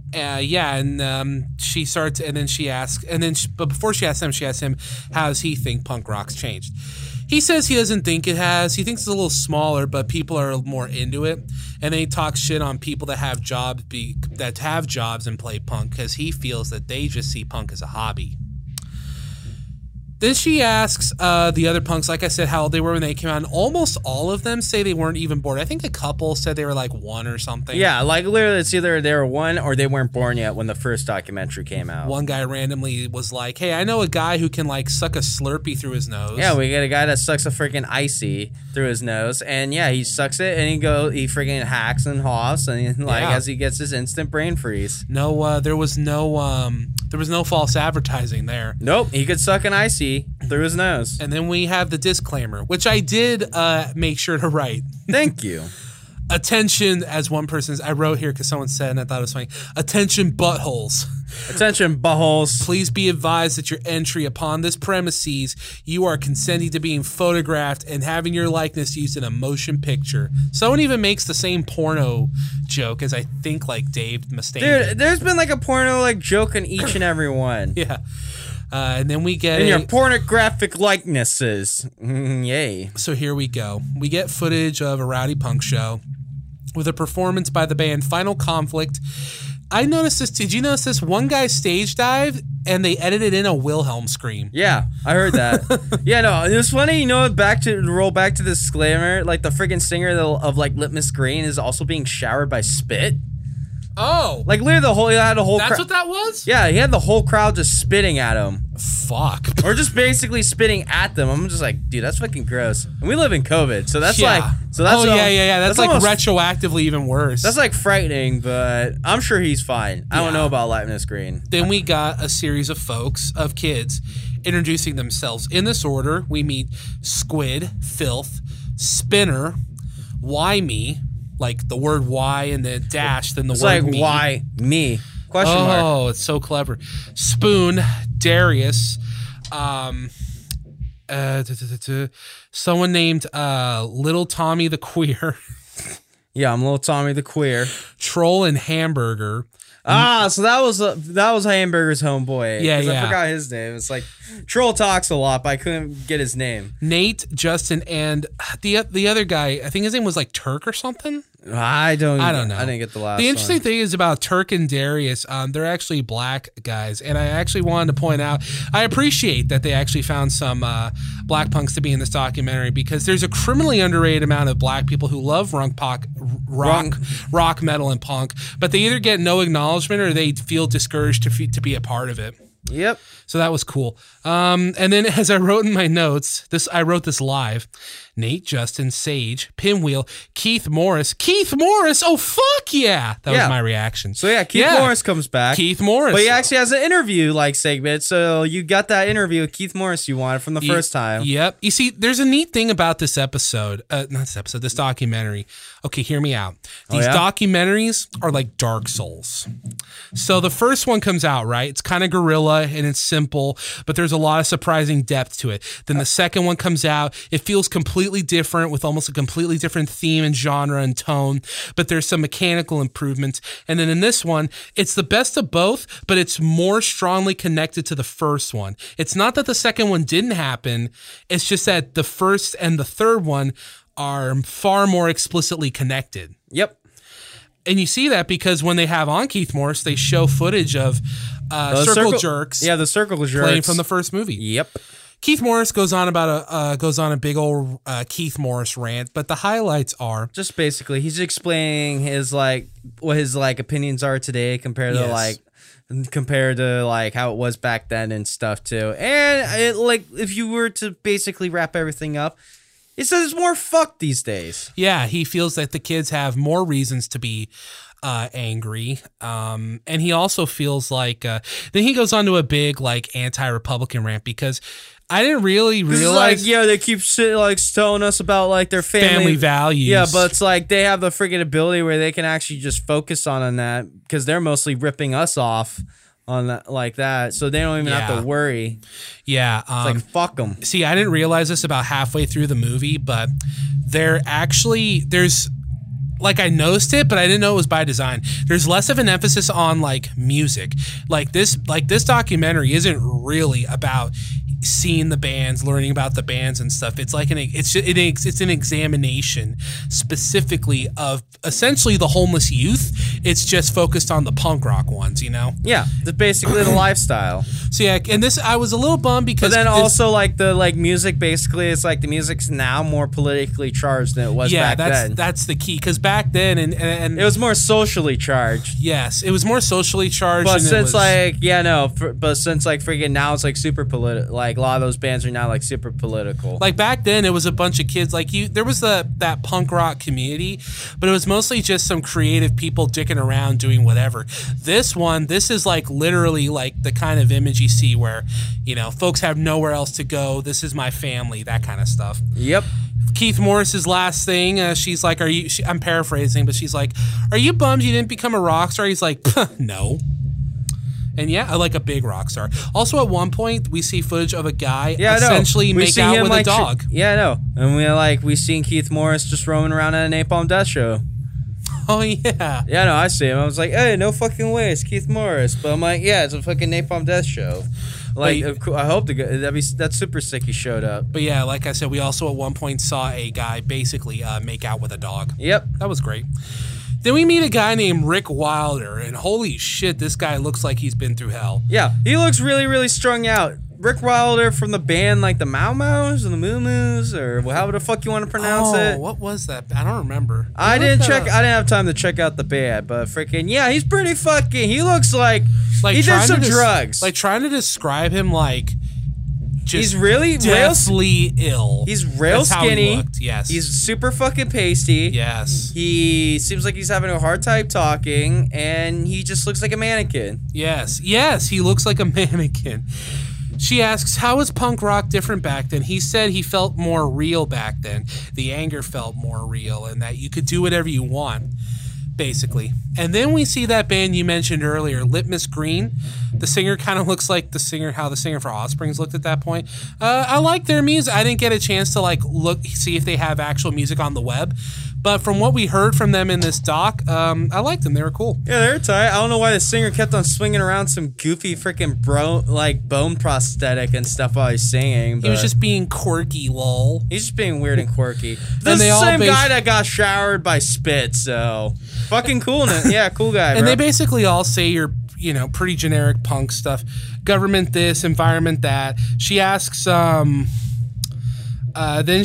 She starts, and then she asks, but before she asks him, how does he think punk rock's changed? He says he doesn't think it has. He thinks it's a little smaller, but people are more into it. And then he talks shit on people that have jobs and play punk, because he feels that they just see punk as a hobby. Then she asks the other punks, like I said, how old they were when they came out. And almost all of them say they weren't even born. I think a couple said they were like one or something. Yeah, like literally it's either they were one or they weren't born yet when the first documentary came out. One guy randomly was like, hey, I know a guy who can like suck a Slurpee through his nose. Yeah, we got a guy that sucks a freaking Icy through his nose. And yeah, he sucks it and he freaking hacks and huffs and as he gets his instant brain freeze. No, there was no false advertising there. Nope, he could suck an Icy through his nose. And then we have the disclaimer, which I did make sure to write. Thank you. Attention, as one person's, I wrote here because someone said, and I thought it was funny, attention buttholes. Attention buttholes. Please be advised that your entry upon this premises, you are consenting to being photographed and having your likeness used in a motion picture. Someone even makes the same porno joke as I think like Dave Mustaine. Dude, there's been like a porno like joke in each and every one. Yeah. And then we get... And your pornographic likenesses. Yay. So here we go. We get footage of a rowdy punk show with a performance by the band Final Conflict. I noticed this. Did you notice this? One guy stage dived and they edited in a Wilhelm scream. Yeah, I heard that. Yeah, no, it was funny. You know, back to the disclaimer, like the friggin' singer of like Litmus Green is also being showered by spit. Oh. Like, literally, he had a whole crowd. That's what that was? Yeah, he had the whole crowd just spitting at him. Fuck. Or just basically spitting at them. I'm just like, dude, that's fucking gross. And we live in COVID, so that's That's like almost, retroactively even worse. That's like frightening, but I'm sure he's fine. I don't know about Litmus Green. Then we got a series of kids, introducing themselves. In this order, we meet Squid, Filth, Spinner, Why Me, like the word why and the dash, then it's word like, me. Why me? Question mark. Oh, it's so clever. Spoon, Darius, someone named Little Tommy the Queer. Yeah, I'm Little Tommy the Queer. Troll and Hamburger. Ah, so that was Hamburger's homeboy. Yeah. I forgot his name. It's like Troll talks a lot, but I couldn't get his name. Nate, Justin, and the other guy. I think his name was like Turk or something. I don't know. I didn't get the last one. The interesting thing is about Turk and Darius, they're actually black guys. And I actually wanted to point out, I appreciate that they actually found some black punks to be in this documentary, because there's a criminally underrated amount of black people who love rock, metal, and punk, but they either get no acknowledgement or they feel discouraged to be a part of it. Yep. So that was cool. And then as I wrote in my notes, I wrote this live. Nate, Justin, Sage, Pinwheel, Keith Morris. Keith Morris? Oh, fuck yeah. That was my reaction. So, yeah, Keith Morris comes back. Keith Morris. But he actually has an interview-like segment, so you got that interview with Keith Morris you wanted from the first time. Yep. You see, there's a neat thing about this episode. Not this episode, this documentary. Okay, hear me out. These documentaries are like Dark Souls. So the first one comes out, right? It's kind of guerrilla and it's simple, but there's a lot of surprising depth to it. Then the second one comes out. It feels completely different with almost a completely different theme and genre and tone, but there's some mechanical improvements. And then in this one, it's the best of both, but it's more strongly connected to the first one. It's not that the second one didn't happen. It's just that the first and the third one are far more explicitly connected. Yep. And you see that because when they have on Keith Morris, they show footage of circle jerks. Yeah, the circle jerks playing from the first movie. Yep. Keith Morris goes on about a big old Keith Morris rant, but the highlights are just basically he's explaining his what his opinions are today compared to compared to how it was back then and stuff too. And it, if you were to basically wrap everything up. He says it's more fucked these days. Yeah, he feels that the kids have more reasons to be angry. And he also feels like... then he goes on to a big anti-Republican rant because... I didn't really realize. They keep telling us about their family values. Yeah, but it's they have the freaking ability where they can actually just focus on that because they're mostly ripping us off on that, so they don't even have to worry. Yeah, it's fuck them. See, I didn't realize this about halfway through the movie, but there's. I noticed it, but I didn't know it was by design. There's less of an emphasis on music. This documentary isn't really about seeing the bands, learning about the bands and stuff. It's it's an examination specifically of essentially the homeless youth. It's just focused on the punk rock ones, you know? Yeah, basically the lifestyle. So yeah, and this I was a little bummed because but then also the music basically it's the music's now more politically charged than it was back then. Yeah, that's the key because back then and it was more socially charged. Yes, it was more socially charged. But since freaking now it's super political. A lot of those bands are now super political. Back then, it was a bunch of kids. There was that punk rock community, but it was mostly just some creative people dicking around doing whatever. This is literally the kind of image you see where, folks have nowhere else to go. This is my family, that kind of stuff. Yep. Keith Morris's last thing, she's like, "Are you?" I'm paraphrasing, but she's like, "Are you bummed you didn't become a rock star?" He's like, "No." And yeah, a big rock star. Also, at one point, we see footage of a guy essentially make out with a dog. Yeah, I know. And we seen Keith Morris just roaming around at a Napalm Death show. Oh, yeah. Yeah, no, I see him. I was like, hey, no fucking way, it's Keith Morris. But I'm like, yeah, it's a fucking Napalm Death show. I hope that's super sick he showed up. But yeah, like I said, we also at one point saw a guy basically make out with a dog. Yep. That was great. Then we meet a guy named Rick Wilder, and holy shit, this guy looks like he's been through hell. Yeah, he looks really, really strung out. Rick Wilder from the band the Mau Maus and the Moo Moos, or however the fuck you want to pronounce it. Oh, what was that? I don't remember. I didn't have time to check out the band, but freaking yeah, he's pretty fucking. He looks like he did some drugs. Trying to describe him he's really deathly ill. He's real skinny. Yes. He's super fucking pasty. Yes. He seems like he's having a hard time talking, and he just looks like a mannequin. Yes. Yes, he looks like a mannequin. She asks, how was punk rock different back then? He said he felt more real back then. The anger felt more real, and that you could do whatever you want. Basically. And then we see that band you mentioned earlier, Litmus Green. The singer kind of looks like the singer for Offspring looked at that point. I like their music. I didn't get a chance to see if they have actual music on the web. But from what we heard from them in this doc, I liked them. They were cool. Yeah, they were tight. I don't know why the singer kept on swinging around some goofy freaking bone prosthetic and stuff while he's singing. He was just being quirky, lol. He's just being weird and quirky. This is the same guy that got showered by spit, so... Fucking cool. Yeah, cool guy, And bro. They basically all say you're... pretty generic punk stuff. Government this, environment that. She asks, I got my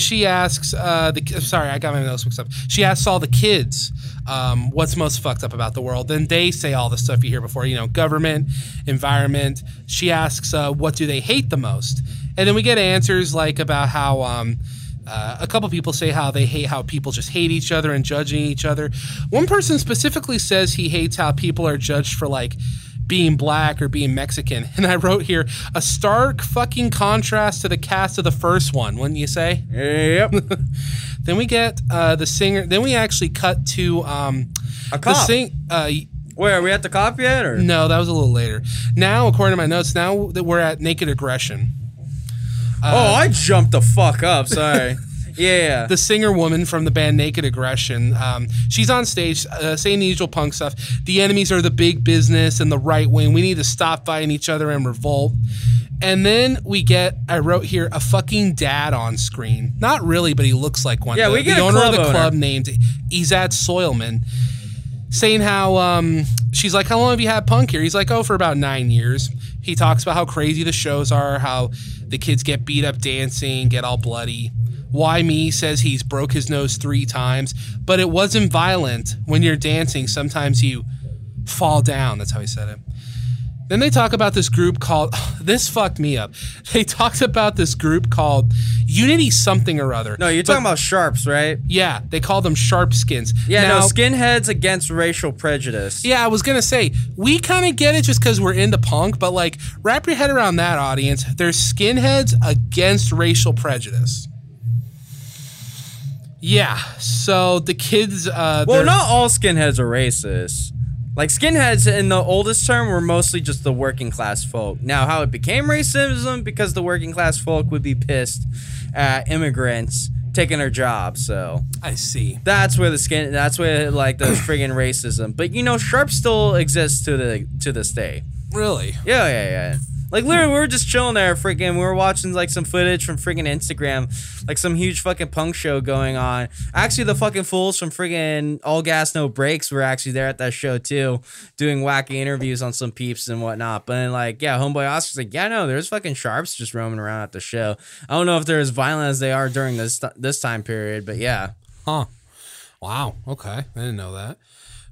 notes mixed up. She asks all the kids, what's most fucked up about the world? Then they say all the stuff you hear before, government, environment. She asks, what do they hate the most? And then we get answers about how, A couple people say how they hate how people just hate each other and judging each other. One person specifically says he hates how people are judged for, like, being black or being Mexican. And I wrote here, a stark fucking contrast to the cast of the first one, wouldn't you say? Yep. Then we get the singer. Then we actually cut to a cop. Wait, are we at the cop yet? Or? No, that was a little later. Now, according to my notes, now that we're at Naked Aggression. Oh, I jumped the fuck up. Sorry. Yeah. The singer woman from the band Naked Aggression. She's on stage saying the usual punk stuff. The enemies are the big business and the right wing. We need to stop fighting each other and revolt. And then we get, I wrote here, a fucking dad on screen. Not really, but he looks like one. Yeah, we get the owner of the club named Izad Soilman, saying how she's like, how long have you had punk here? He's like, oh, for about 9 years. He talks about how crazy the shows are, how the kids get beat up dancing, get all bloody. Why Me says he's broke his nose 3 times, but it wasn't violent. When you're dancing, sometimes you fall down. That's how he said it. Then they talk about this group called, this fucked me up. They talked about this group called Unity something or other. No, you're talking about Sharps, right? Yeah, they call them Sharpskins. Yeah, now, no, skinheads against racial prejudice. Yeah, I was going to say, we kind of get it just because we're into punk, but like, wrap your head around that, audience. They're skinheads against racial prejudice. Yeah, so the kids... well, not all skinheads are racist. Like, skinheads in the oldest term were mostly just the working class folk. Now, how it became racism, because the working class folk would be pissed at immigrants taking their jobs, so... I see. That's where the skin... That's where, like, the friggin' racism... But, you know, Sharp still exists to this day. Really? Yeah, yeah, yeah. Like, literally, we were just chilling there, freaking. We were watching, like, some footage from freaking Instagram, like, some huge fucking punk show going on. Actually, the fucking fools from freaking All Gas No Breaks were actually there at that show, too, doing wacky interviews on some peeps and whatnot. But then, like, yeah, homeboy Oscar's like, yeah, no, there's fucking Sharps just roaming around at the show. I don't know if they're as violent as they are during this time period, but yeah. Huh. Wow. Okay. I didn't know that.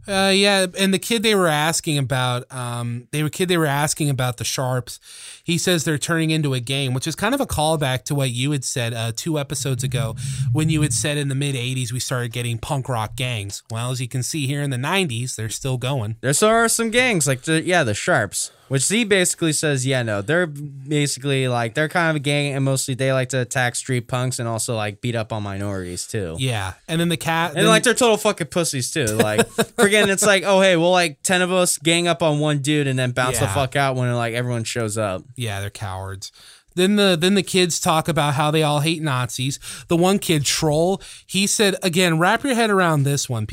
Yeah, and the kid they were asking about, the Sharps, he says they're turning into a game, which is kind of a callback to what you had said 2 episodes ago when you had said in the mid-'80s we started getting punk rock gangs. Well, as you can see here in the 90s, they're still going. There are some gangs, like, the Sharps, which Z basically says, yeah, no, they're basically, like, they're kind of a gang, and mostly they like to attack street punks and also, like, beat up on minorities, too. Yeah, and then the cat... And, like, they're total fucking pussies, too, like... And it's like, oh, hey, we'll, like, 10 of us gang up on one dude and then bounce the fuck out when, like, everyone shows up. Yeah, they're cowards. Then the kids talk about how they all hate Nazis. The one kid, Troll, he said, again, wrap your head around this one,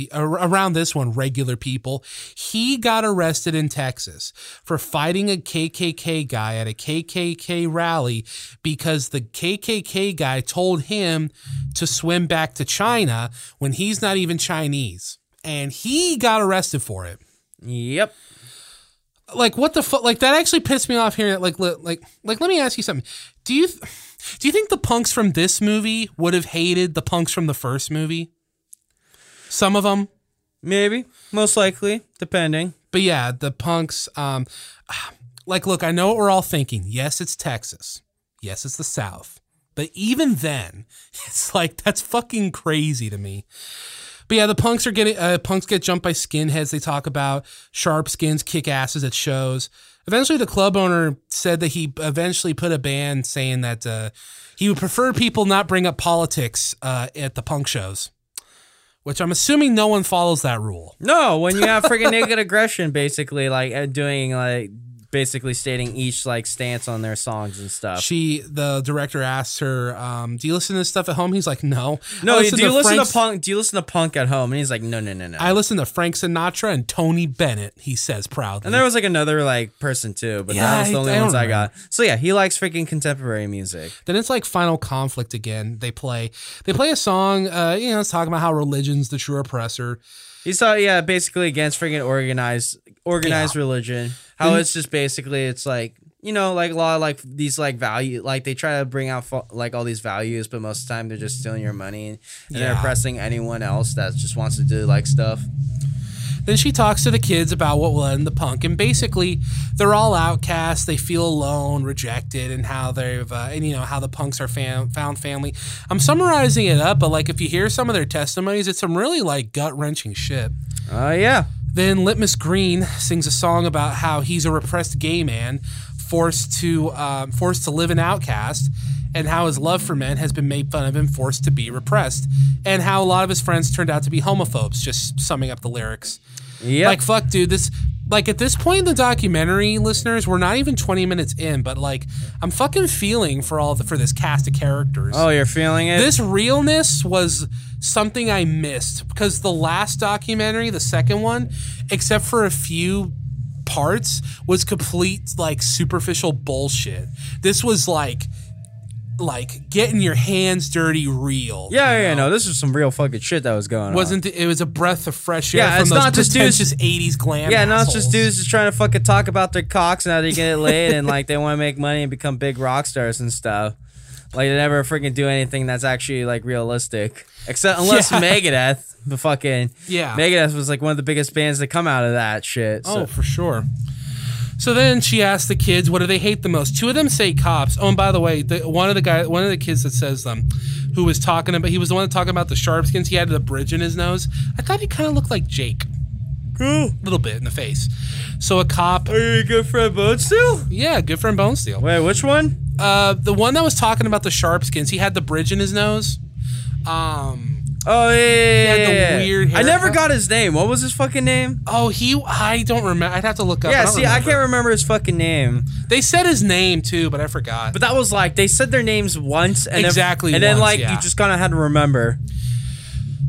regular people. He got arrested in Texas for fighting a KKK guy at a KKK rally because the KKK guy told him to swim back to China when he's not even Chinese. And he got arrested for it. Yep. Like, what the fuck? Like, that actually pissed me off hearing it. Like, let me ask you something. Do you think the punks from this movie would have hated the punks from the first movie? Some of them? Maybe. Most likely. Depending. But yeah, the punks, like, look, I know what we're all thinking. Yes, it's Texas. Yes, it's the South. But even then, it's like, that's fucking crazy to me. But yeah, the punks are getting punks get jumped by skinheads. They talk about Sharp Skins kick asses at shows. Eventually, the club owner said that he eventually put a ban saying that he would prefer people not bring up politics at the punk shows, which I'm assuming no one follows that rule. No, when you have freaking Naked Aggression, basically like doing like. Basically stating each like stance on their songs and stuff. The director asks her, "Do you listen to this stuff at home?" He's like, "No." No, do you listen to punk at home? And he's like, "No, no, no, no." I listen to Frank Sinatra and Tony Bennett. He says proudly. And there was like another like person too, but yeah, that was the only ones I got. So yeah, he likes freaking contemporary music. Then it's like Final Conflict again. They play a song. You know, it's talking about how religion's the true oppressor. He's basically against freaking organized religion. How it's just basically, it's like, you know, like a lot of like these like value, like they try to bring out like all these values, but most of the time they're just stealing your money and they're oppressing anyone else that just wants to do like stuff. Then she talks to the kids about what will end the punk, and basically they're all outcasts. They feel alone, rejected, and how they've and you know how the punks are found family. I'm summarizing it up, but like if you hear some of their testimonies, it's some really like gut-wrenching shit. Yeah. Then Litmus Green sings a song about how he's a repressed gay man forced to live an outcast, and how his love for men has been made fun of and forced to be repressed, and how a lot of his friends turned out to be homophobes, just summing up the lyrics. Yeah. Like, fuck, dude, this... Like, at this point in the documentary, listeners, we're not even 20 minutes in, but, like, I'm fucking feeling for this cast of characters. Oh, you're feeling it? This realness was something I missed, because the last documentary, the second one, except for a few parts, was complete, like, superficial bullshit. This was, like getting your hands dirty real. Yeah, this is some real fucking shit that was going on. It was a breath of fresh air from those pretentious 80s glam assholes. Yeah, no, it's just dudes just trying to fucking talk about their cocks and how they get it laid and like they want to make money and become big rock stars and stuff. Like they never freaking do anything that's actually like realistic. Except unless Megadeth, the fucking... Yeah. Megadeth was like one of the biggest bands to come out of that shit. So. Oh, for sure. So then she asks the kids, "What do they hate the most?" Two of them say cops. Oh, and by the way, one of the kids that says them, who was talking about, he was the one talking about the Sharpskins. He had the bridge in his nose. I thought he kind of looked like Jake, a little bit in the face. So a cop. Are you a good friend, Bone Steel? Yeah, good friend, Bone Steel. Wait, which one? The one that was talking about the Sharpskins. He had the bridge in his nose. Oh, yeah. He had the weird haircut. I never got his name. What was his fucking name? Oh, I don't remember. I'd have to look up. Yeah, I can't remember his fucking name. They said his name, too, but I forgot. But that was like, they said their names once. And exactly once, then, like, you just kind of had to remember.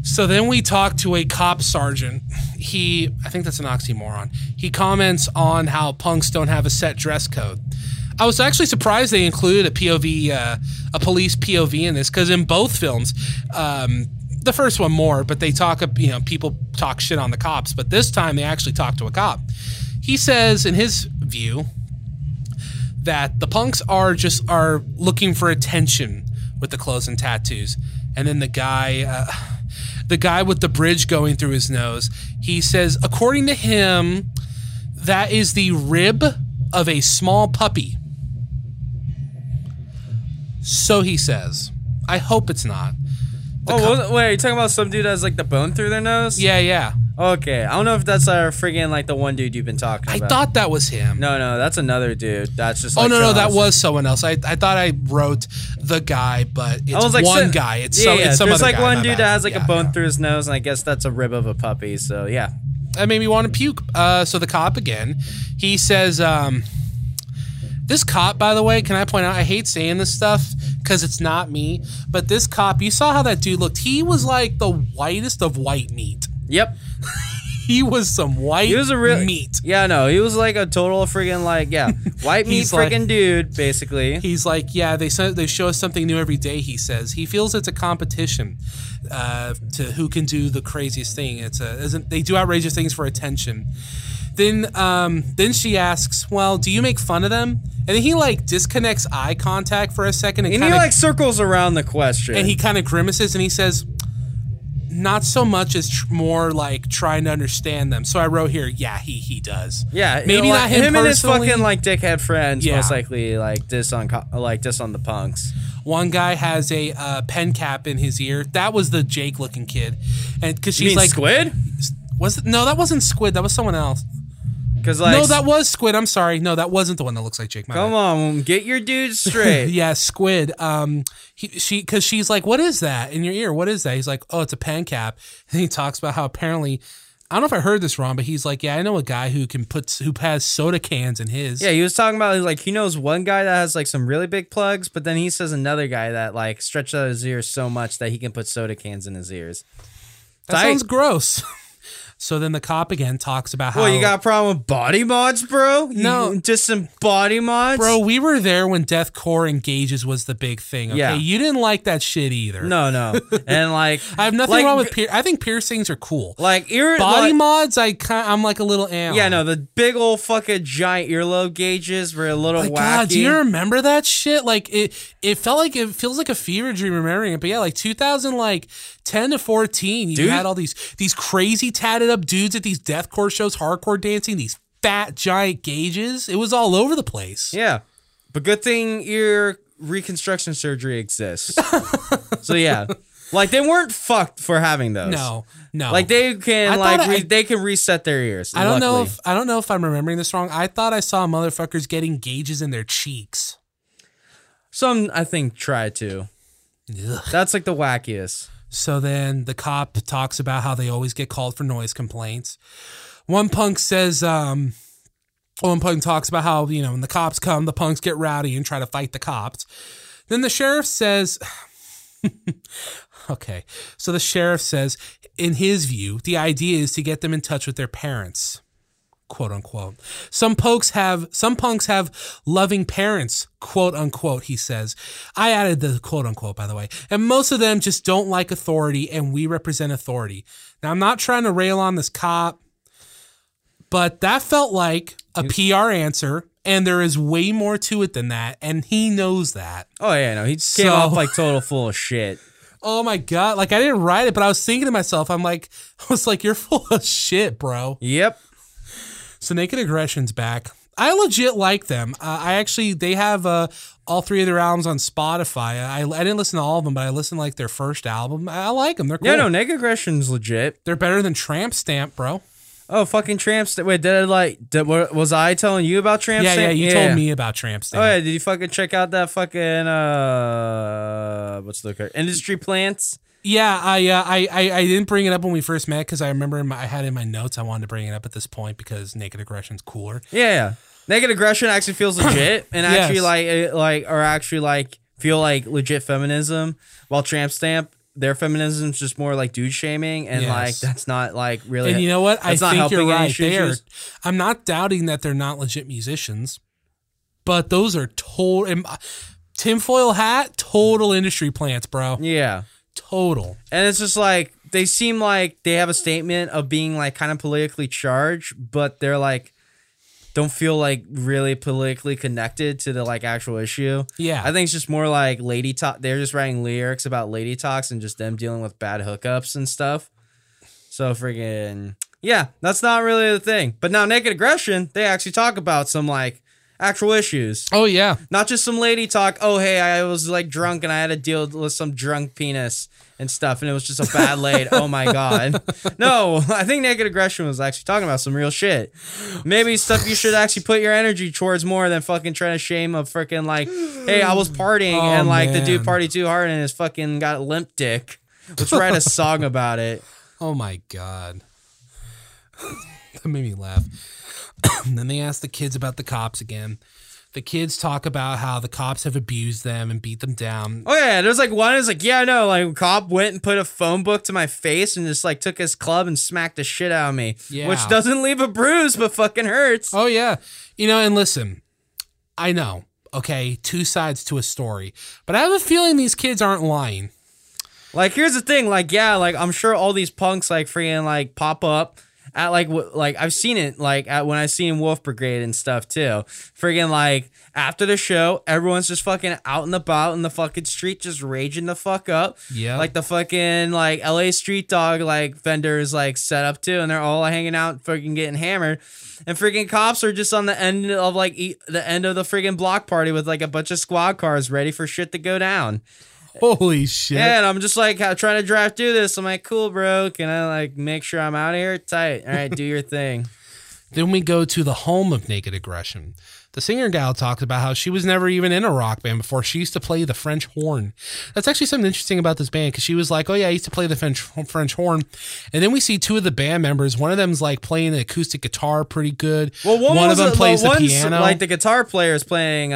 So then we talked to a cop sergeant. I think that's an oxymoron. He comments on how punks don't have a set dress code. I was actually surprised they included a police POV in this, because in both films, the first one more, but they talk, people talk shit on the cops, but this time they actually talk to a cop. He says, in his view, that the punks are looking for attention with the clothes and tattoos. And then the guy with the bridge going through his nose, he says, according to him, that is the rib of a small puppy. So he says, I hope it's not. Wait, are you talking about some dude that has, like, the bone through their nose? Yeah. Okay, I don't know if that's our friggin', like, the one dude you've been talking about. I thought that was him. No, that's another dude. That's just, like... Oh, no, that was someone else. I thought I wrote the guy, but it's one guy. It's some other guy. There's, like, one dude that has, like, a bone through his nose, and I guess that's a rib of a puppy, so, yeah. That made me want to puke. So the cop, again, he says, this cop, by the way, can I point out, I hate saying this stuff, because it's not me, but this cop, you saw how that dude looked. He was like the whitest of white meat. Yep. He was some white meat. Yeah, no, he was like a total friggin' white meat friggin' like, dude, basically. He's like, yeah, they show us something new every day, he says. He feels it's a competition to who can do the craziest thing. They do outrageous things for attention. Then she asks, well, do you make fun of them? And then he, like, disconnects eye contact for a second. And he, like, circles around the question. And he kind of grimaces, and he says, not so much as more, like, trying to understand them. So I wrote here, yeah, he does. Yeah. Maybe not him personally. Him and his fucking, like, dickhead friends most likely, like, diss on the punks. One guy has a pen cap in his ear. That was the Jake-looking kid. And because she's like... Squid? No, that wasn't Squid. That was someone else. No, that was Squid. I'm sorry. No, that wasn't the one that looks like Jake. Come on, get your dude straight. Yeah, Squid. Because she's like, what is that in your ear? What is that? He's like, oh, it's a pen cap. And he talks about how apparently, I don't know if I heard this wrong, but he's like, yeah, I know a guy who has soda cans in his. Yeah, he was talking about, like, he knows one guy that has, like, some really big plugs, but then he says another guy that, like, stretches out his ears so much that he can put soda cans in his ears. That sounds gross. So then the cop again talks about how... Well, you got a problem with body mods, bro? No. Just some body mods? Bro, we were there when deathcore and gauges was the big thing, okay? Yeah. You didn't like that shit either. No. And, like... I have nothing wrong with... I think piercings are cool. Like, body mods, I'm like a little animal. Yeah, no, the big old fucking giant earlobe gauges were a little wacky. God, do you remember that shit? Like, it feels like a fever dream remembering it, but yeah, like, 2010 to 14, you had all these crazy tattoos tatted up dudes at these deathcore shows, hardcore dancing, these fat, giant gauges. It was all over the place. Yeah. But good thing your reconstruction surgery exists. So, yeah. Like, they weren't fucked for having those. No, no. Like, they can they can reset their ears. I don't know if I'm remembering this wrong. I thought I saw motherfuckers getting gauges in their cheeks. Some, I think, try to. Ugh. That's like the wackiest. So then the cop talks about how they always get called for noise complaints. One punk says, one punk talks about how, you know, when the cops come, the punks get rowdy and try to fight the cops. Then the sheriff says, okay. So the sheriff says, in his view, the idea is to get them in touch with their parents, quote unquote. Some punks have loving parents, quote unquote, he says. I added the quote unquote, by the way. And most of them just don't like authority, and we represent authority. Now, I'm not trying to rail on this cop, but that felt like a PR answer, and there is way more to it than that, and he knows that. Oh, yeah, no, he came off like total full of shit. Oh, my God. Like, I didn't write it, but I was thinking to myself, I was like, you're full of shit, bro. Yep. So Naked Aggression's back. I legit like them. They have all three of their albums on Spotify. I didn't listen to all of them, but I listened to, like, their first album. I like them. They're cool. Yeah, no, Naked Aggression's legit. They're better than Tramp Stamp, bro. Oh, fucking Tramp Stamp. Wait, was I telling you about Tramp Stamp? Yeah, you told me about Tramp Stamp. Oh, yeah, did you fucking check out that fucking, what's the card? Industry Plants? Yeah, I didn't bring it up when we first met because I remember I had in my notes I wanted to bring it up at this point because Naked Aggression's cooler. Yeah. Naked Aggression actually feels legit and yes. actually feel like legit feminism, while Tramp Stamp, their feminism's just more like dude shaming, and yes. Like that's not like really. And you know what? I think you're right. I'm not doubting that they're not legit musicians, but those are total tinfoil hat, total industry plants, bro. Yeah, total. And it's just like they seem like they have a statement of being like kind of politically charged, but they're like don't feel like really politically connected to the like actual issue. Yeah. I think it's just more like lady talk. They're just writing lyrics about lady talks and just them dealing with bad hookups and stuff. So friggin' yeah, that's not really the thing. But now Naked Aggression, they actually talk about some like actual issues. Oh yeah. Not just some lady talk. Oh, hey, I was like drunk and I had to deal with some drunk penis and stuff. And it was just a bad laid. Oh my God. No, I think Naked Aggression was actually talking about some real shit. Maybe stuff you should actually put your energy towards more than fucking trying to shame a freaking like, hey, I was partying and like man. The dude partied too hard and his fucking got limp dick. Let's write a song about it. Oh my God. That made me laugh. Then they ask the kids about the cops again. The kids talk about how the cops have abused them and beat them down. Oh, yeah. There's like one is like, yeah, I know. Like, a cop went and put a phone book to my face and just like took his club and smacked the shit out of me. Yeah. Which doesn't leave a bruise, but fucking hurts. Oh, yeah. You know, and listen, I know, okay, two sides to a story, but I have a feeling these kids aren't lying. Like, here's the thing. Like, yeah, like, I'm sure all these punks like freaking like pop up. At like I've seen it like at when I seen Wolf Brigade and stuff too. Friggin' like after the show, everyone's just fucking out and about in the fucking street, just raging the fuck up. Yeah, like the fucking like LA street dog like vendors like set up too, and they're all hanging out, fucking getting hammered, and freaking cops are just on the end of like the end of the friggin' block party with like a bunch of squad cars ready for shit to go down. Holy shit. Yeah, and I'm just like trying to drive through this. I'm like, cool, bro. Can I like make sure I'm out of here? Tight. All right, do your thing. Then we go to the home of Naked Aggression. The singer gal talks about how she was never even in a rock band before. She used to play the French horn. That's actually something interesting about this band because she was like, oh, yeah, I used to play the French horn. And then we see two of the band members. One of them's like playing the acoustic guitar pretty good. Well, one of them plays the piano. Like the guitar player is playing,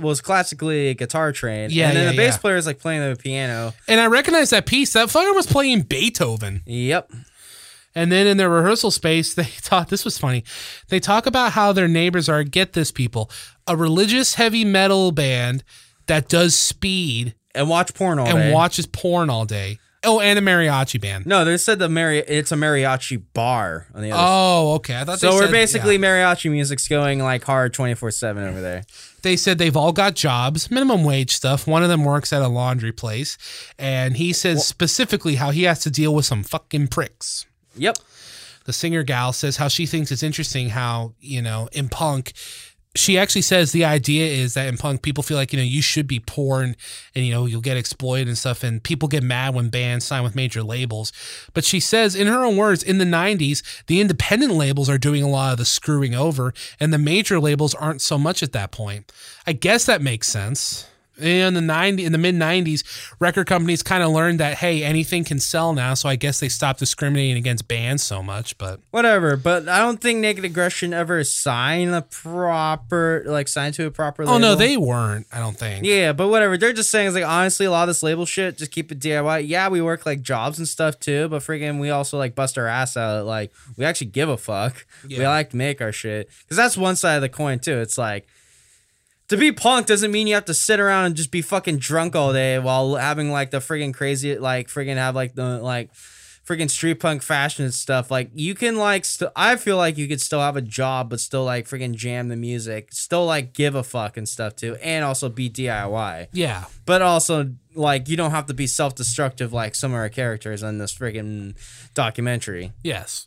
was classically guitar trained. Yeah, and then the bass player is like playing the piano. And I recognize that piece. That fucker was playing Beethoven. Yep. And then in their rehearsal space, they thought this was funny. They talk about how their neighbors are, get this, people, a religious heavy metal band that does speed. And watches porn all day. Oh, and a mariachi band. No, they said it's a mariachi bar on the other side. Oh, okay. I thought so. We're basically mariachi music's going like hard 24/7 over there. They said they've all got jobs, minimum wage stuff. One of them works at a laundry place. And he says specifically how he has to deal with some fucking pricks. Yep. the singer gal, says how she thinks it's interesting how, you know, in punk, she actually says the idea is that in punk people feel like, you know, you should be poor and you know, you'll get exploited and stuff, and people get mad when bands sign with major labels. But she says, in her own words, in the 90s, the independent labels are doing a lot of the screwing over, and the major labels aren't so much at that point. I guess that makes sense. In the mid-90s, record companies kind of learned that, hey, anything can sell now, so I guess they stopped discriminating against bands so much, but... Whatever, but I don't think Naked Aggression ever signed to a proper label. Oh, no, they weren't, I don't think. Yeah, but whatever. They're just saying, it's like, honestly, a lot of this label shit, just keep it DIY. Yeah, we work, like, jobs and stuff, too, but freaking we also, like, bust our ass out. Like, we actually give a fuck. Yeah. We like to make our shit. Because that's one side of the coin, too. It's like... To be punk doesn't mean you have to sit around and just be fucking drunk all day while having, like, the friggin' crazy, like, friggin' have, like, the, like, friggin' street punk fashion and stuff. Like, you can, like, I feel like you could still have a job but still, like, friggin' jam the music. Still, like, give a fuck and stuff, too. And also be DIY. Yeah. But also, like, you don't have to be self-destructive like some of our characters in this friggin' documentary. Yes.